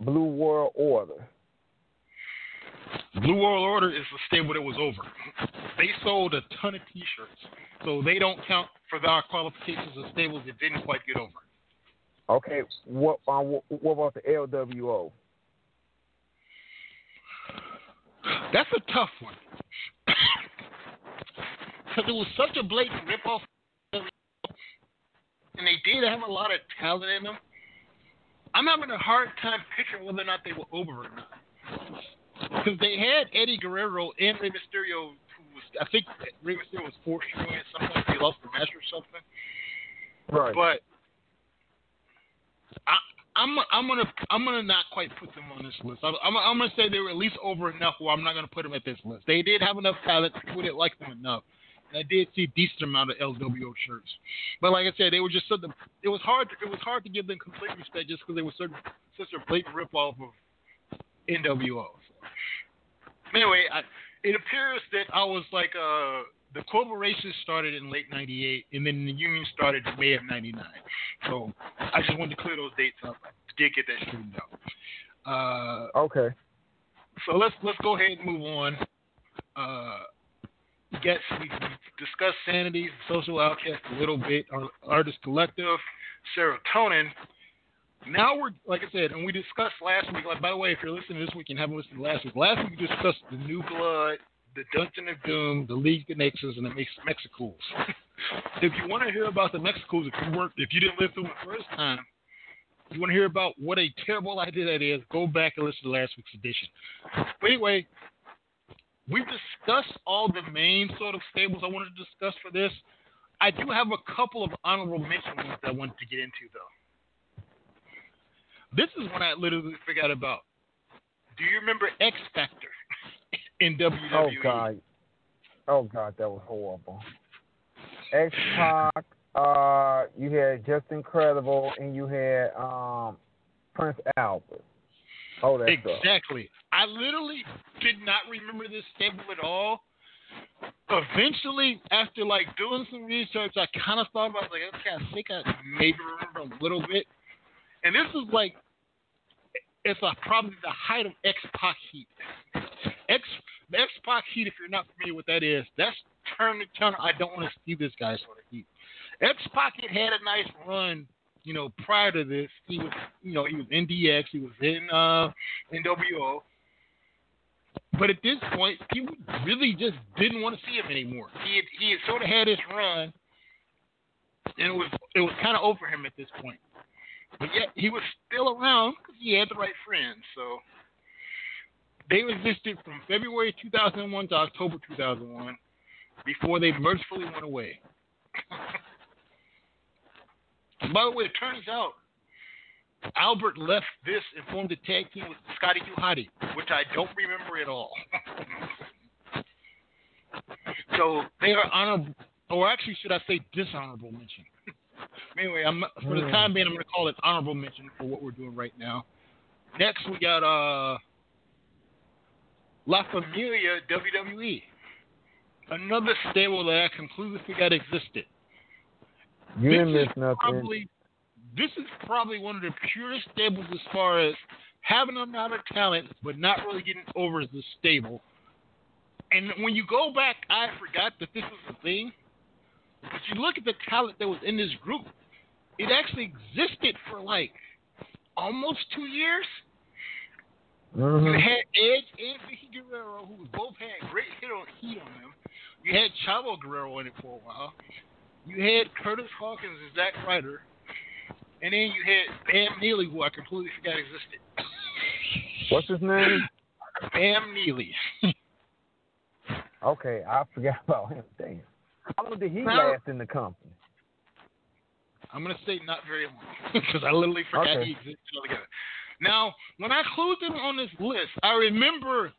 Blue World Order. Blue World Order is the stable that was over. They sold a ton of T-shirts, so they don't count for our qualifications of stables that didn't quite get over. Okay. What about the LWO? That's a tough one because it was such a blatant ripoff. And they did have a lot of talent in them. I'm having a hard time picturing whether or not they were over or not. Because they had Eddie Guerrero and Rey Mysterio, Rey Mysterio was forced to win at some point. He lost the match or something. Right. But I'm gonna not quite put them on this list. I'm gonna say they were at least over enough where I'm not gonna put them at this list. They did have enough talent. People didn't like them enough. I did see a decent amount of LWO shirts, but like I said, they were just something. It was hard to give them complete respect just because they were such a blatant ripoff of NWO. Anyway, it appears that I was like the corporation started in late '98, and then the union started in May of '99. So I just wanted to clear those dates up. I did get that straightened out. Okay. So let's go ahead and move on. Yes, we discussed Sanity, Social Outcast a little bit, our Artist Collective, Serotonin. Now we're, like I said, and we discussed last week, like, by the way, if you're listening this week and haven't listened to last week we discussed the New Blood, the Dungeon of Doom, the League of Nations, and the Mexicools. If you want to hear about the Mexicools, if you didn't live through the first time, you want to hear about what a terrible idea that is, go back and listen to last week's edition. But anyway, we've discussed all the main sort of stables I wanted to discuss for this. I do have a couple of honorable mention ones that I wanted to get into, though. This is one I literally forgot about. Do you remember X Factor in WWE? Oh, God, that was horrible. X-Pac, you had Justin Credible, and you had Prince Albert. Oh, that's exactly. I literally did not remember this stable at all. Eventually, after like doing some research, I kind of thought about it, like, okay, I think I maybe remember a little bit. And this is like, it's probably the height of X-Pac heat. The X-Pac heat, if you're not familiar with what that is, that's turn the channel. I don't want to see this guy sort of heat. X-Pac had a nice run, you know, prior to this. He was, you know, he was in DX. He was in NWO. But at this point, people really just didn't want to see him anymore. He had sort of had his run, and it was kind of over him at this point. But yet he was still around because he had the right friends. So they resisted from February 2001 to October 2001 before they mercifully went away. And by the way, it turns out Albert left this and formed a tag team with Scotty Uhati, which I don't remember at all. So they are honorable, or actually should I say dishonorable mention. Anyway, for the time being, I'm going to call it honorable mention for what we're doing right now. Next, we got La Familia WWE. Another stable that I completely forgot existed. You didn't miss nothing. This is probably one of the purest stables as far as having a lot of talent, but not really getting over as a stable. And when you go back, I forgot that this was a thing. But you look at the talent that was in this group, it actually existed for like almost 2 years. Mm-hmm. You had Edge and Vicky Guerrero, who both had great heat on them. You had Chavo Guerrero in it for a while. You had Curtis Hawkins and Zack Ryder. And then you had Bam Neely, who I completely forgot existed. What's his name? Bam Neely. Okay, I forgot about him. Damn. How long did he last in the company? I'm going to say not very long, because I literally forgot he existed altogether. Now, when I include them on this list, I remember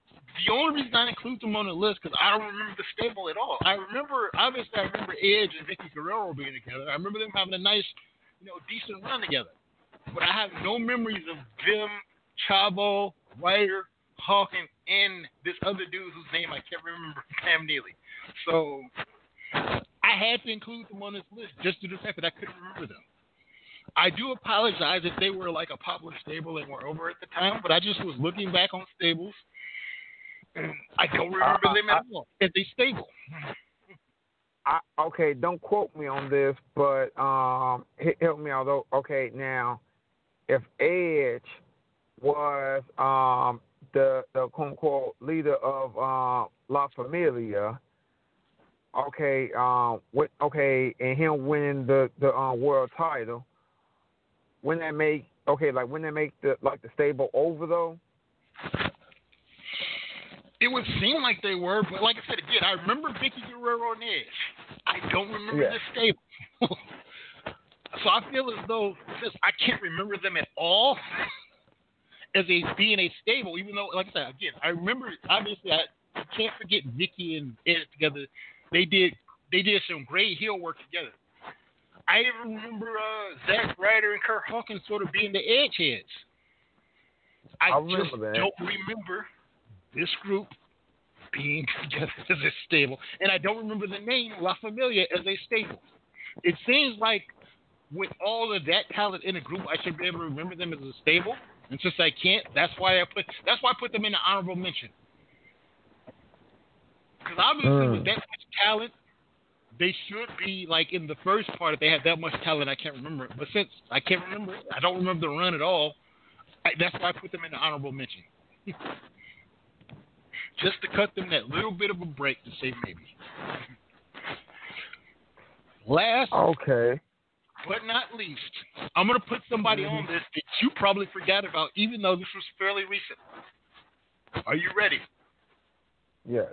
the only reason I include them on the list because I don't remember the stable at all. I remember Edge and Vicky Guerrero being together. I remember them having a nice, you know, decent run together. But I have no memories of them, Chavo, Ryder, Hawkins, and this other dude whose name I can't remember, Pam Neely. So I had to include them on this list just due to the fact that I couldn't remember them. I do apologize if they were like a popular stable and were over at the time, but I just was looking back on stables, and I don't remember them at all as a stable. Okay, don't quote me on this, but help me out though. Okay, now if Edge was the quote unquote leader of La Familia. Okay, and him winning the world title. Wouldn't that make the stable over though? It would seem like they were, but like I said again, I remember Vicky Guerrero and Edge. I don't remember the stable. So I feel as though since I can't remember them at all as being a stable, even though like I said again, I remember obviously I can't forget Vicky and Edge together. They did some great heel work together. I even remember Zack Ryder and Curt Hawkins sort of being the edge heads. I don't remember this group being together as a stable, and I don't remember the name La Familia as a stable. It seems like with all of that talent in a group, I should be able to remember them as a stable, and since I can't, that's why I put them in the honorable mention. Because obviously with that much talent, they should be like in the first part if they had that much talent. I can't remember it. But since I can't remember it, I don't remember the run at all. That's why I put them in the honorable mention. Just to cut them that little bit of a break to say maybe. Last, but not least, I'm going to put somebody on this that you probably forgot about, even though this was fairly recent. Are you ready? Yes.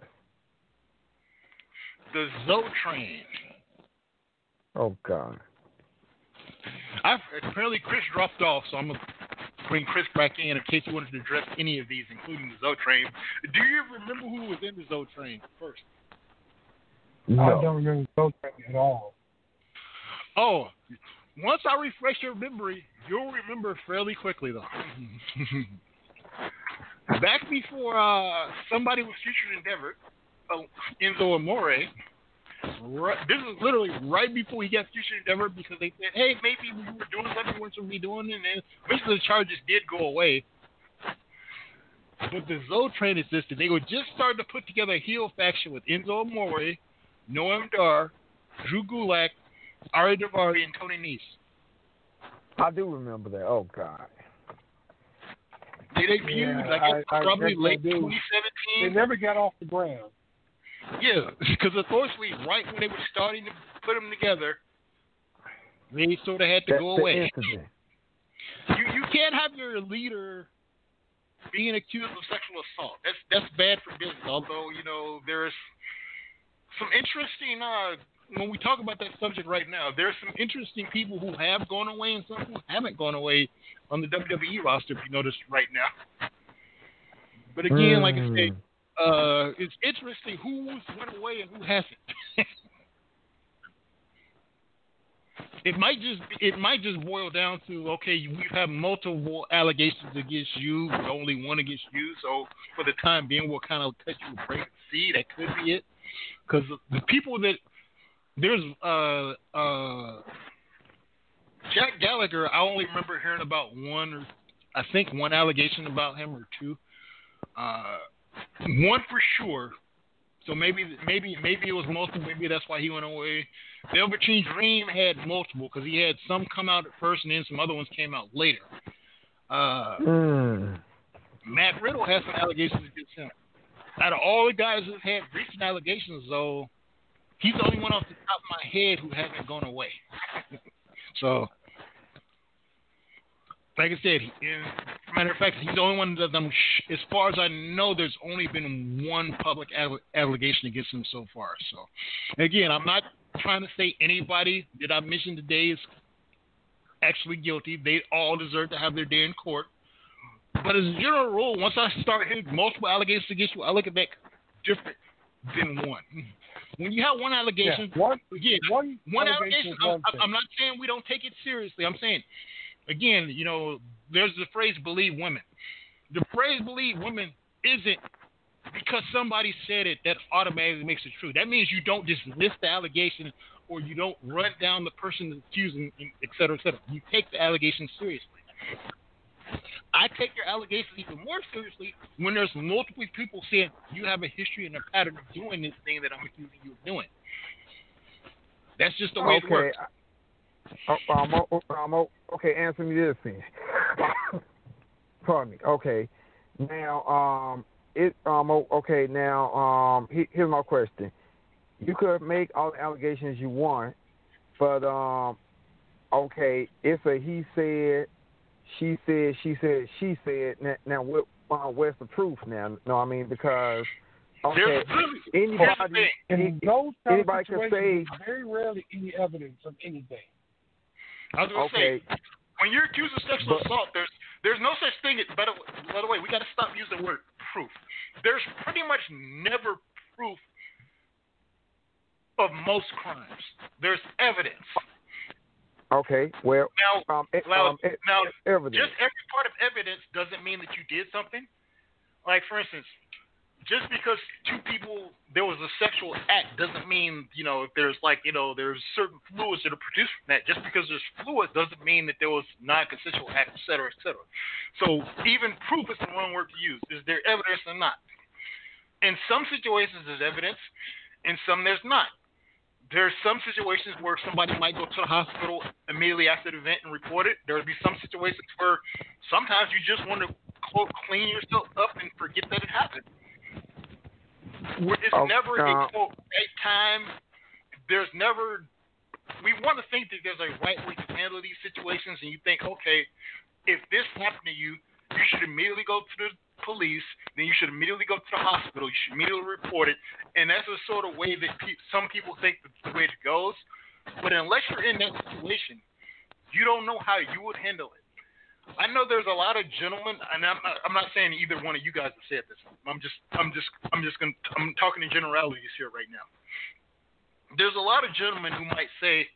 The Zotran. Oh, God. Apparently, Chris dropped off, so I'm going to bring Chris back in case you wanted to address any of these, including the Zotran. Do you remember who was in the Zotran first? No. I don't remember the Zotran at all. Oh, once I refresh your memory, you'll remember fairly quickly, though. Back before somebody was featured in Denver, Enzo Amore. This is literally right before he got Future Endeavor because they said, hey, maybe we were doing something we should be doing, and then basically the charges did go away. But the Zotran existed. They were just starting to put together a heel faction with Enzo Amore, Noam Dar, Drew Gulak, Ari Daivari, and Tony Nese. I do remember that. Oh, God. They debuted, I guess, probably late 2017. They never got off the ground. Yeah, because unfortunately, right when they were starting to put them together, they sort of had to go away. You can't have your leader being accused of sexual assault. That's bad for business. Although, you know, there's some interesting, when we talk about that subject right now, there's some interesting people who have gone away and some who haven't gone away on the WWE roster, if you notice right now. But again, like I said, it's interesting who's went away and who hasn't. It might just boil down to, okay, we've had multiple allegations against you, only one against you. So for the time being, we'll kind of cut you a break. See, that could be it. Because the people that there's Jack Gallagher, I only remember hearing about one allegation about him or two. One for sure. So maybe it was multiple. Maybe that's why he went away. Velveteen Dream had multiple because he had some come out at first and then some other ones came out later. Matt Riddle has some allegations against him. Out of all the guys who've had recent allegations, though, he's the only one off the top of my head who hasn't gone away. So, like I said, matter of fact, he's the only one that as far as I know, there's only been one public allegation against him so far. So, again, I'm not trying to say anybody that I mentioned today is actually guilty. They all deserve to have their day in court. But as a general rule, once I start hearing multiple allegations against you, I look at that different than one. When you have one allegation, I'm not saying we don't take it seriously. I'm saying, again, you know, there's the phrase "believe women." The phrase "believe women" isn't because somebody said it that automatically makes it true. That means you don't just list the allegation or you don't run down the person accusing, et cetera, et cetera. You take the allegation seriously. I take your allegations even more seriously when there's multiple people saying you have a history and a pattern of doing this thing that I'm accusing you of doing. That's just the way it works. Okay, answer me this then. Pardon me. Okay. Now, here's my question. You could make all the allegations you want, but it's a he said, she said, she said, she said. Now what? Where's the proof? Now, no, I mean because anybody can say. Very rarely any evidence of anything. I was going to say, when you're accused of sexual assault, there's no such thing. By the way, we got to stop using the word proof. There's pretty much never proof of most crimes. There's evidence. Okay, well, now, just every part of evidence doesn't mean that you did something. Like, for instance, just because there was a sexual act doesn't mean, you know, if there's there's certain fluids that are produced from that. Just because there's fluids doesn't mean that there was non-consensual act, et cetera, et cetera. So even proof is the wrong word to use. Is there evidence or not? In some situations there's evidence, in some there's not. There's some situations where somebody might go to the hospital immediately after the event and report it. There'll be some situations where sometimes you just want to, quote, clean yourself up and forget that it happened. It's never a, quote, right time. There's never – we want to think that there's a right way to handle these situations, and you think, okay, if this happened to you, you should immediately go to the police, then you should immediately go to the hospital, you should immediately report it, and that's the sort of way that some people think that's the way it goes. But unless you're in that situation, you don't know how you would handle it. I know there's a lot of gentlemen, and I'm not saying either one of you guys have said this. I'm talking in generalities here right now. There's a lot of gentlemen who might say,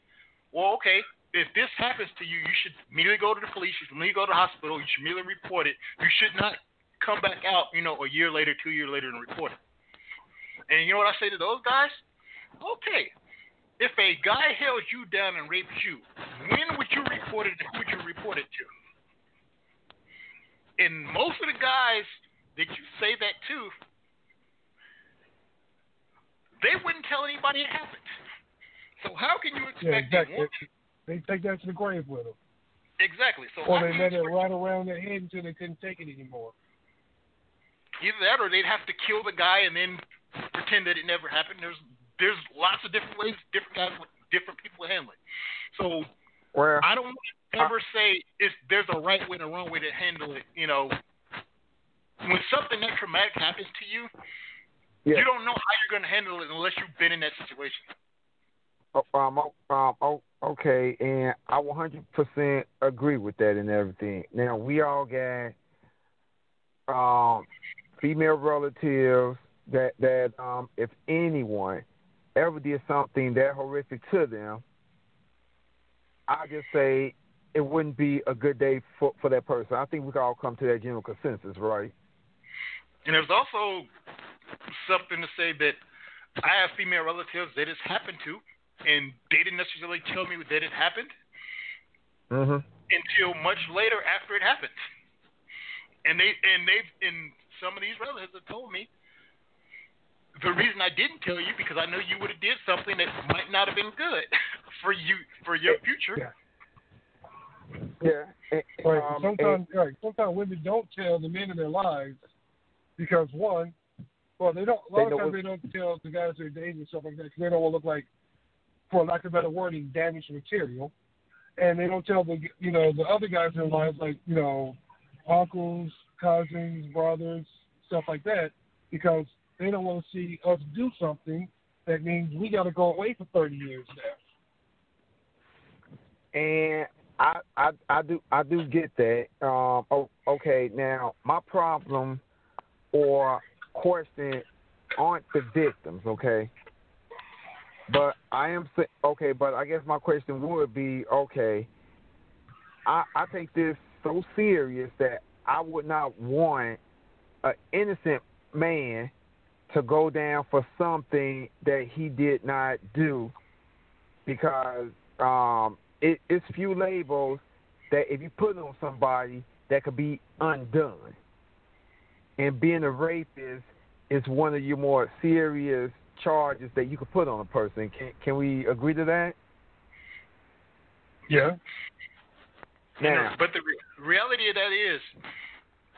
well, okay, if this happens to you, you should immediately go to the police, you should immediately go to the hospital, you should immediately report it. You should not come back out, you know, a year later, 2 years later, and report it. And you know what I say to those guys? Okay, if a guy held you down and raped you, when would you report it and who would you report it to? And most of the guys that you say that to, they wouldn't tell anybody it happened. So how can you expect a woman? They take that to the grave with them. Exactly. So or they let it ride around their head until they couldn't take it anymore. Either that or they'd have to kill the guy and then pretend that it never happened. There's lots of different ways, different guys with different people handle it. So I don't want to ever say there's a right way and a wrong way to handle it. You know, when something that traumatic happens to you, you don't know how you're going to handle it unless you've been in that situation. Okay, and I 100% agree with that and everything. Now, we all got female relatives that if anyone ever did something that horrific to them, I just say it wouldn't be a good day for that person. I think we could all come to that general consensus, right? And there's also something to say that I have female relatives that it's happened to, and they didn't necessarily tell me that it happened until much later after it happened. And some of these relatives have told me, the reason I didn't tell you because I know you would have did something that might not have been good for you, for your future. Yeah. Right. Sometimes women don't tell the men in their lives because they don't tell the guys they're dating and stuff like that because they don't want to look like, for lack of better wording, damaged material. And they don't tell the other guys in their lives, like, you know, uncles, cousins, brothers, stuff like that, because they don't want to see us do something that means we got to go away for 30 years now. And I do get that. Okay, now my problem or question aren't the victims, okay? But I guess my question would be, okay, I take this so serious that I would not want an innocent man to go down for something that he did not do, because it's few labels that if you put on somebody that could be undone. And being a rapist is one of your more serious charges that you could put on a person. Can we agree to that? Yeah. Now, but the reality of that is,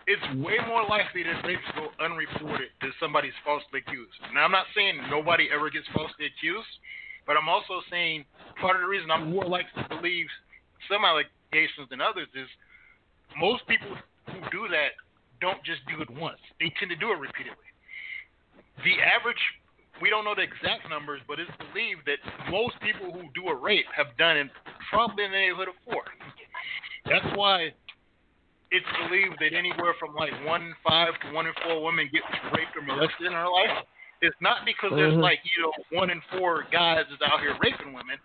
it's way more likely that rapes go unreported than somebody's falsely accused. Now, I'm not saying nobody ever gets falsely accused, but I'm also saying part of the reason I'm more likely to believe some allegations than others is most people who do that don't just do it once. They tend to do it repeatedly. The average, we don't know the exact numbers, but it's believed that most people who do a rape have done it probably in the neighborhood of 4. That's why it's believed that anywhere from like 1 in 5 to 1 in 4 women get raped or molested in her life. It's not because there's 1 in 4 guys is out here raping women.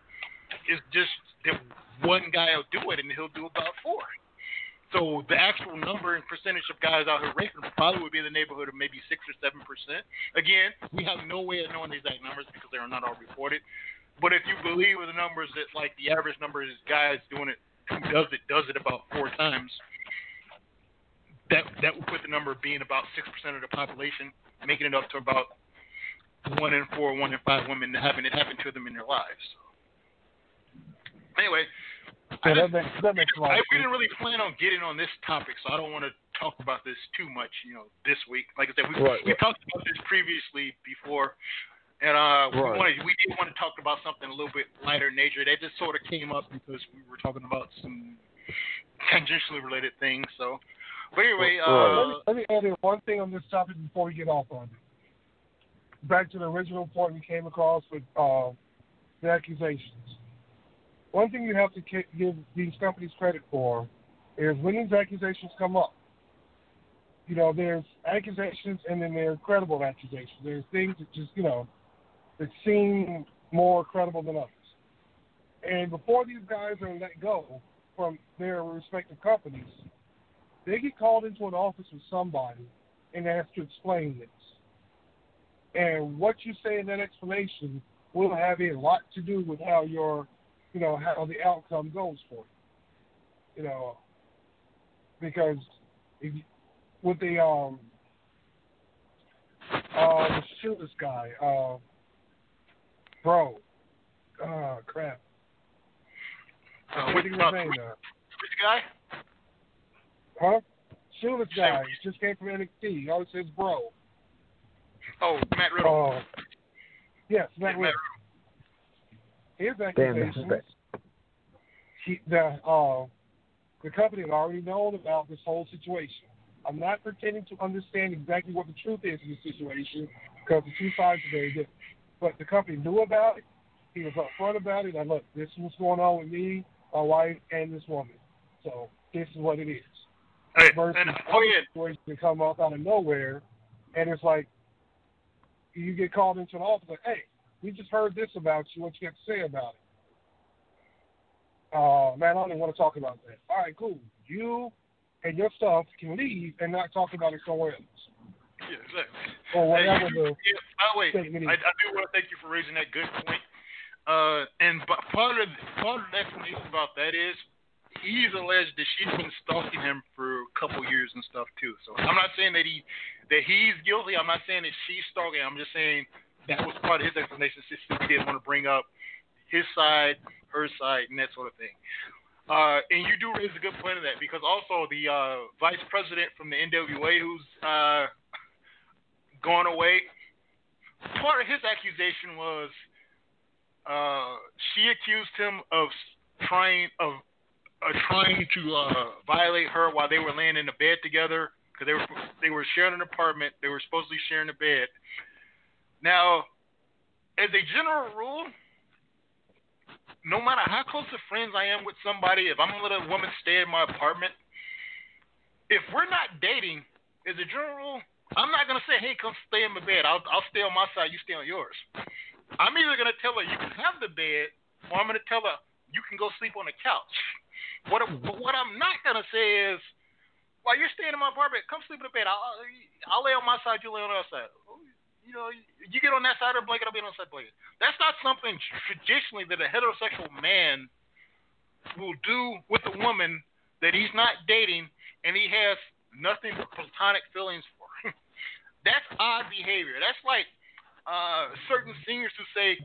It's just that one guy will do it and he'll do about 4. So the actual number and percentage of guys out here raping probably would be in the neighborhood of maybe 6 or 7%. Again, we have no way of knowing the exact numbers because they are not all reported. But if you believe in the numbers that like the average number is guys doing it, who does it about 4 times, that would put the number being about 6% of the population, making it up to about 1 in 4, 1 in 5 women having it happen to them in their lives. Anyway, we didn't really plan on getting on this topic, so I don't want to talk about this too much, this week. Like I said, we talked about this previously before, and we did want to talk about something a little bit lighter in nature. That just sort of came up because we were talking about some tangentially related things, so. But anyway, let me add in one thing on this topic before we get off on it. Back to the original point we came across with the accusations. One thing you have to give these companies credit for is when these accusations come up. There's accusations and then there are credible accusations. There's things that just, that seem more credible than others. And before these guys are let go from their respective companies, they get called into an office with somebody and asked to explain this. And what you say in that explanation will have a lot to do with how how the outcome goes for you. Because with the shoeless guy, Bro. Oh, crap. Which guy? Huh? Shoeless guy. He just came from NXT. He always says bro. Oh, Matt Riddle. Yes, Matt Riddle. His accusations. The company had already known about this whole situation. I'm not pretending to understand exactly what the truth is in this situation because the two sides are very different. But the company knew about it. He was upfront about it. And look, this is what's going on with me, my wife, and this woman. So this is what it is. Hey, versus situations that come up out of nowhere, and it's like you get called into an office like, hey, we just heard this about you. What you have to say about it? Man, I don't even want to talk about that. All right, cool. You and your stuff can leave and not talk about it somewhere else. Yeah, exactly. Or whatever. By the way, I do want to thank you for raising that good point. And part of the explanation about that is he's alleged that she's been stalking him for a couple years and stuff too. So I'm not saying that he's guilty. I'm not saying that she's stalking. I'm just saying that was part of his explanation since he didn't want to bring up his side, her side, and that sort of thing. And you do raise a good point of that because also the vice president from the NWA who's gone away, part of his accusation was she accused him of trying to violate her while they were laying in the bed together because they were sharing an apartment. They were supposed to be sharing a bed. Now, as a general rule, no matter how close of friends I am with somebody, if I'm going to let a woman stay in my apartment, if we're not dating, as a general rule, I'm not going to say, hey, come stay in my bed. I'll stay on my side. You stay on yours. I'm either going to tell her you can have the bed or I'm going to tell her you can go sleep on the couch. What I'm not going to say is, while you're staying in my apartment, come sleep in the bed. I'll lay on my side. You lay on the other side. You know, you get on that side of the blanket, I'll be on that side of the blanket. That's not something traditionally that a heterosexual man will do with a woman that he's not dating and he has nothing but platonic feelings for. That's odd behavior. That's like certain seniors who say,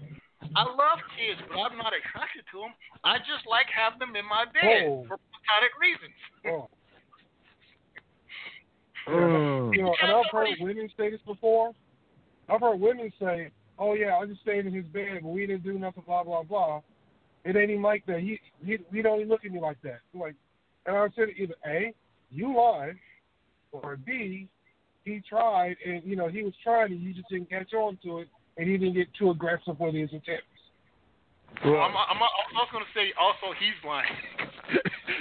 I love kids, but I'm not attracted to them. I just like having them in my bed for platonic reasons. Oh. And I've heard women say this before. I've heard women say, oh, yeah, I just stayed in his bed, but we didn't do nothing, blah, blah, blah. It ain't even like that. He don't even look at me like that. Like, and I said either, A, you lied, or B, he tried, and, you know, he was trying, and you just didn't catch on to it, and he didn't get too aggressive with his attempts. Well, I'm also going to say also he's lying.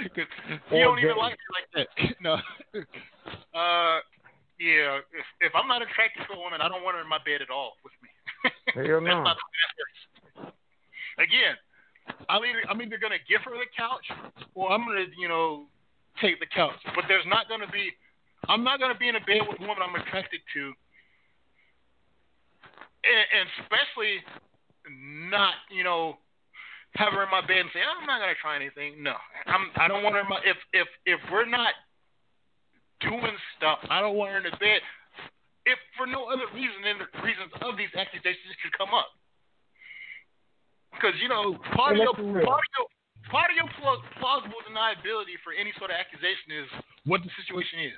Because he don't even like me like that. No. Yeah, if I'm not attracted to a woman, I don't want her in my bed at all with me. Hell no. Again, I'm either going to give her the couch or I'm going to, you know, take the couch. But there's not going to be – I'm not going to be in a bed with a woman I'm attracted to, and especially not, you know, have her in my bed and say, I'm not going to try anything. No, I don't want her in my – if we're not – doing stuff. I don't want her in the bed. If for no other reason than the reasons of these accusations could come up. Because, you know, part of your plausible deniability for any sort of accusation is what the situation is.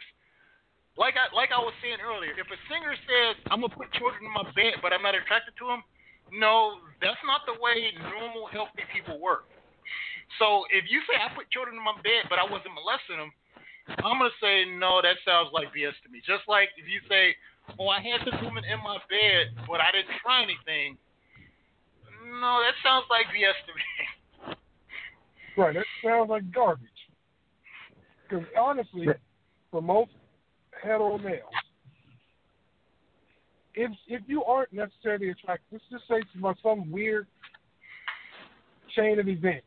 Like I was saying earlier, if a singer says, I'm going to put children in my bed, but I'm not attracted to them, no, that's not the way normal, healthy people work. So if you say, I put children in my bed, but I wasn't molesting them, I'm going to say, no, that sounds like BS to me. Just like if you say, oh, I had this woman in my bed, but I didn't try anything. No, that sounds like BS to me. Right, that sounds like garbage. Because honestly, for most hetero males, if you aren't necessarily attracted, let's just say by some weird chain of events,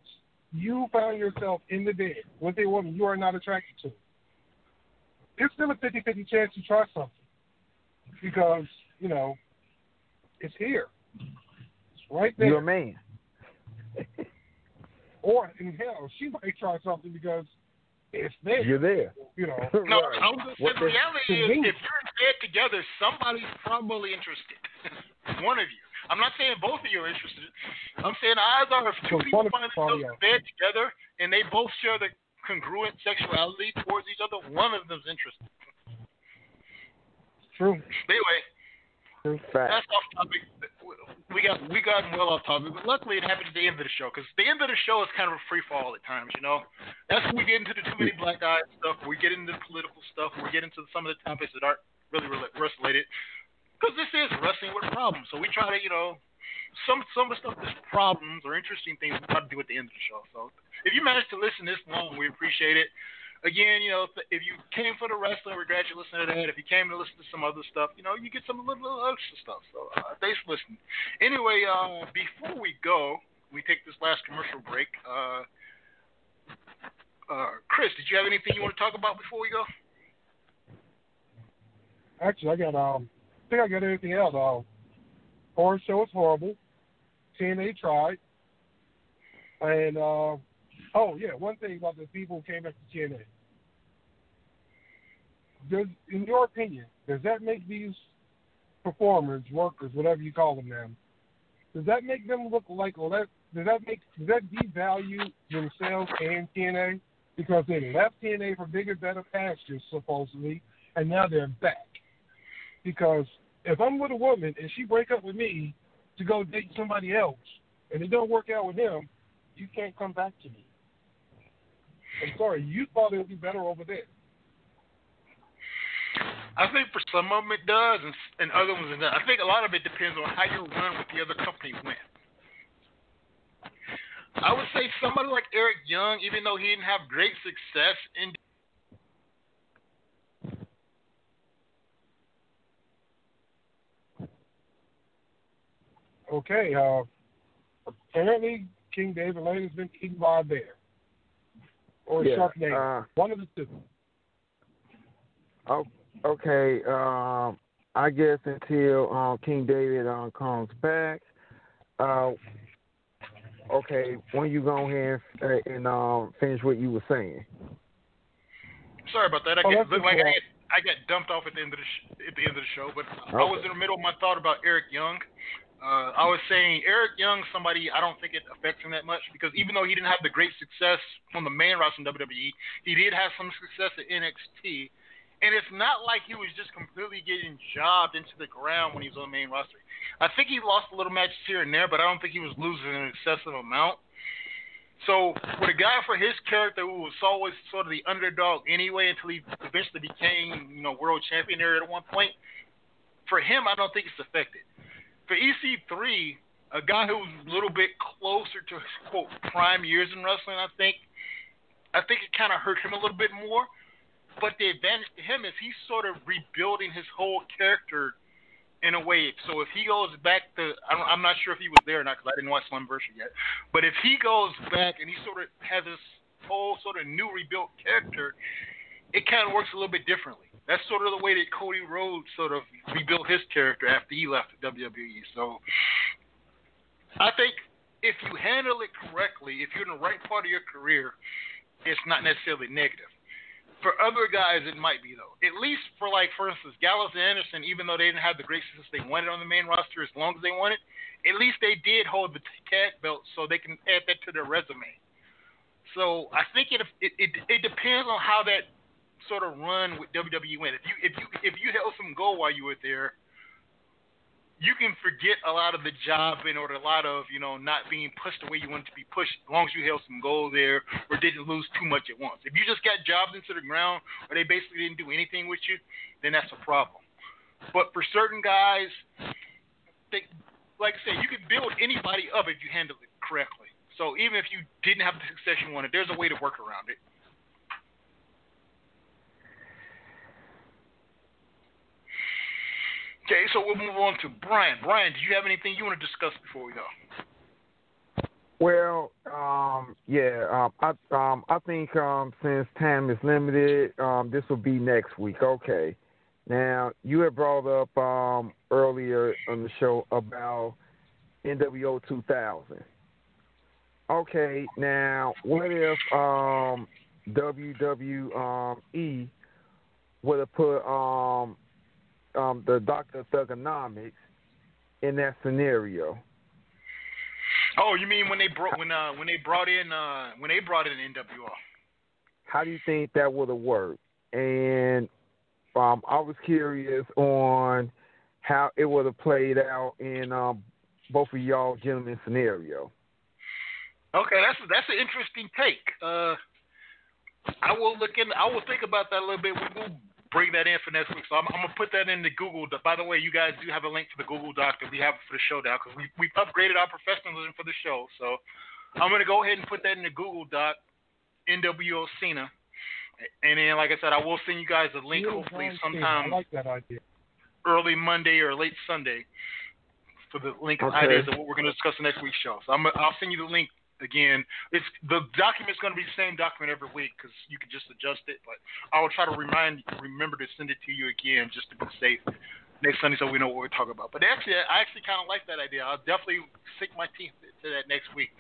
you found yourself in the bed with a woman you are not attracted to. It's still a 50-50 chance to try something because, you know, it's here. It's right there. You're a man. Or, in hell, she might try something because it's there. You're there. You know. No, right. The reality is if you're in bed together, somebody's probably interested. One of you. I'm not saying both of you are interested. I'm saying odds are if two people find themselves in bed together and they both share the congruent sexuality towards each other, one of them's interested. True. Anyway, that's off topic. We got well off topic, but luckily it happened at the end of the show, because the end of the show is kind of a free fall at times, you know. That's when we get into the too many black eyes stuff. We get into the political stuff. We get into some of the topics that aren't really wrestling-related, because this is wrestling with problems. So we try to, you know, some of the stuff that's problems or interesting things we try to do at the end of the show. So if you managed to listen this long, we appreciate it. Again, you know, if you came for the wrestling, we're glad you're listening to that. If you came to listen to some other stuff, you know, you get some little extra stuff. So thanks for listening. Anyway, before we go, we take this last commercial break. Chris, did you have anything you want to talk about before we go? Actually, I think I got everything else. Horror Show is horrible. TNA tried. And, one thing about the people who came after TNA. In your opinion, does that make these performers, workers, whatever you call them now, does that make them look like, does that devalue themselves and TNA? Because they left TNA for bigger, better pastures, supposedly, and now they're back. Because if I'm with a woman and she break up with me to go date somebody else, and it don't work out with him, you can't come back to me. I'm sorry, you thought it would be better over there. I think for some of them it does, and other ones it doesn't. I think a lot of it depends on how you run with the other company went. I would say somebody like Eric Young, even though he didn't have great success in apparently King David Lane has been eaten by a bear. Or Sharknado. One of the two. Okay. I guess until King David comes back. Okay. When you go ahead and finish what you were saying. Sorry about that. I got dumped off at the end of the show. But okay. I was in the middle of my thought about Eric Young. I was saying Eric Young, somebody I don't think it affects him that much, because even though he didn't have the great success from the main roster in WWE, he did have some success at NXT, and it's not like he was just completely getting jobbed into the ground when he was on the main roster. I think he lost a little matches here and there, but I don't think he was losing an excessive amount. So with a guy for his character who was always sort of the underdog anyway until he eventually became, you know, world champion there at one point, for him I don't think it's affected. For EC3, a guy who's a little bit closer to his, quote, prime years in wrestling, I think it kind of hurt him a little bit more. But the advantage to him is he's sort of rebuilding his whole character in a way. So if he goes back to – I'm not sure if he was there or not because I didn't watch Slammiversary yet. But if he goes back and he sort of has this whole sort of new rebuilt character, it kind of works a little bit differently. That's sort of the way that Cody Rhodes sort of rebuilt his character after he left WWE. So I think if you handle it correctly, if you're in the right part of your career, it's not necessarily negative. For other guys, it might be, though. At least for, like, for instance, Gallows and Anderson, even though they didn't have the great success they wanted on the main roster as long as they wanted, at least they did hold the tag belt so they can add that to their resume. So I think it depends on how that sort of run with WWE went. If you held some goal while you were there, you can forget a lot of the jobbing or a lot of, you know, not being pushed the way you wanted to be pushed, as long as you held some goal there or didn't lose too much at once. If you just got jobs into the ground or they basically didn't do anything with you, then that's a problem. But for certain guys, like I said, you can build anybody up if you handle it correctly. So even if you didn't have the success you wanted, there's a way to work around it. Okay, so we'll move on to Brian. Brian, do you have anything you want to discuss before we go? Well, I think since time is limited, this will be next week. Okay. Now, you had brought up earlier on the show about NWO 2000. Okay, now, what if WWE would have put the Dr. Thugonomics in that scenario. Oh, you mean when they brought in NWO? How do you think that would have worked? And I was curious on how it would have played out in both of y'all gentlemen's scenario. Okay, that's an interesting take. I will think about that a little bit. We'll bring that in for next week. So I'm gonna put that in the Google. By the way, you guys do have a link to the Google Doc that we have for the show now because we've upgraded our professionalism for the show. So I'm gonna go ahead and put that in the Google Doc. NWO Cena, and then like I said, I will send you guys a link hopefully sometime early Monday or late Sunday for the link of ideas of what we're going to discuss in next week's show. So I'll send you the link again. The document's going to be the same document every week because you can just adjust it, but I will try to remember to send it to you again just to be safe next Sunday so we know what we're talking about. But actually, I kind of like that idea. I'll definitely sink my teeth to that next week.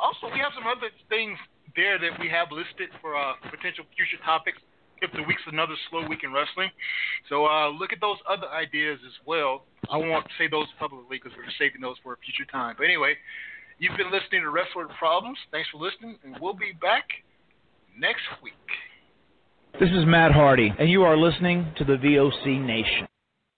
Also, we have some other things there that we have listed for potential future topics if the week's another slow week in wrestling. So look at those other ideas as well. I won't say those publicly because we're saving those for a future time. But anyway, you've been listening to Wrestler Problems. Thanks for listening, and we'll be back next week. This is Matt Hardy, and you are listening to the VOC Nation.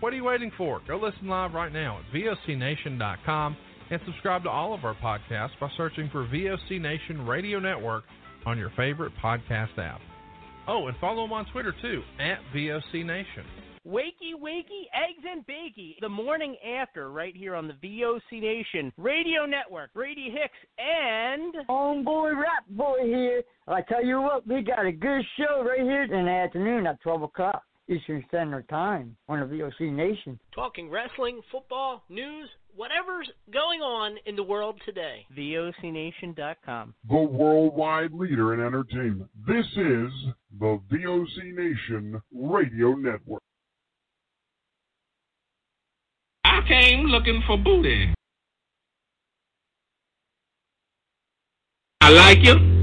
What are you waiting for? Go listen live right now at vocnation.com and subscribe to all of our podcasts by searching for VOC Nation Radio Network on your favorite podcast app. Oh, and follow them on Twitter, too, at VOC Nation. Wakey, wakey, eggs and bakey. The morning after, right here on the VOC Nation Radio Network. Brady Hicks and... Homeboy Rap Boy here. I tell you what, we got a good show right here in the afternoon at 12 o'clock. Eastern Standard Time on the VOC Nation. Talking wrestling, football, news, whatever's going on in the world today. VOCNation.com. The worldwide leader in entertainment. This is the VOC Nation Radio Network. I came looking for booty. I like you.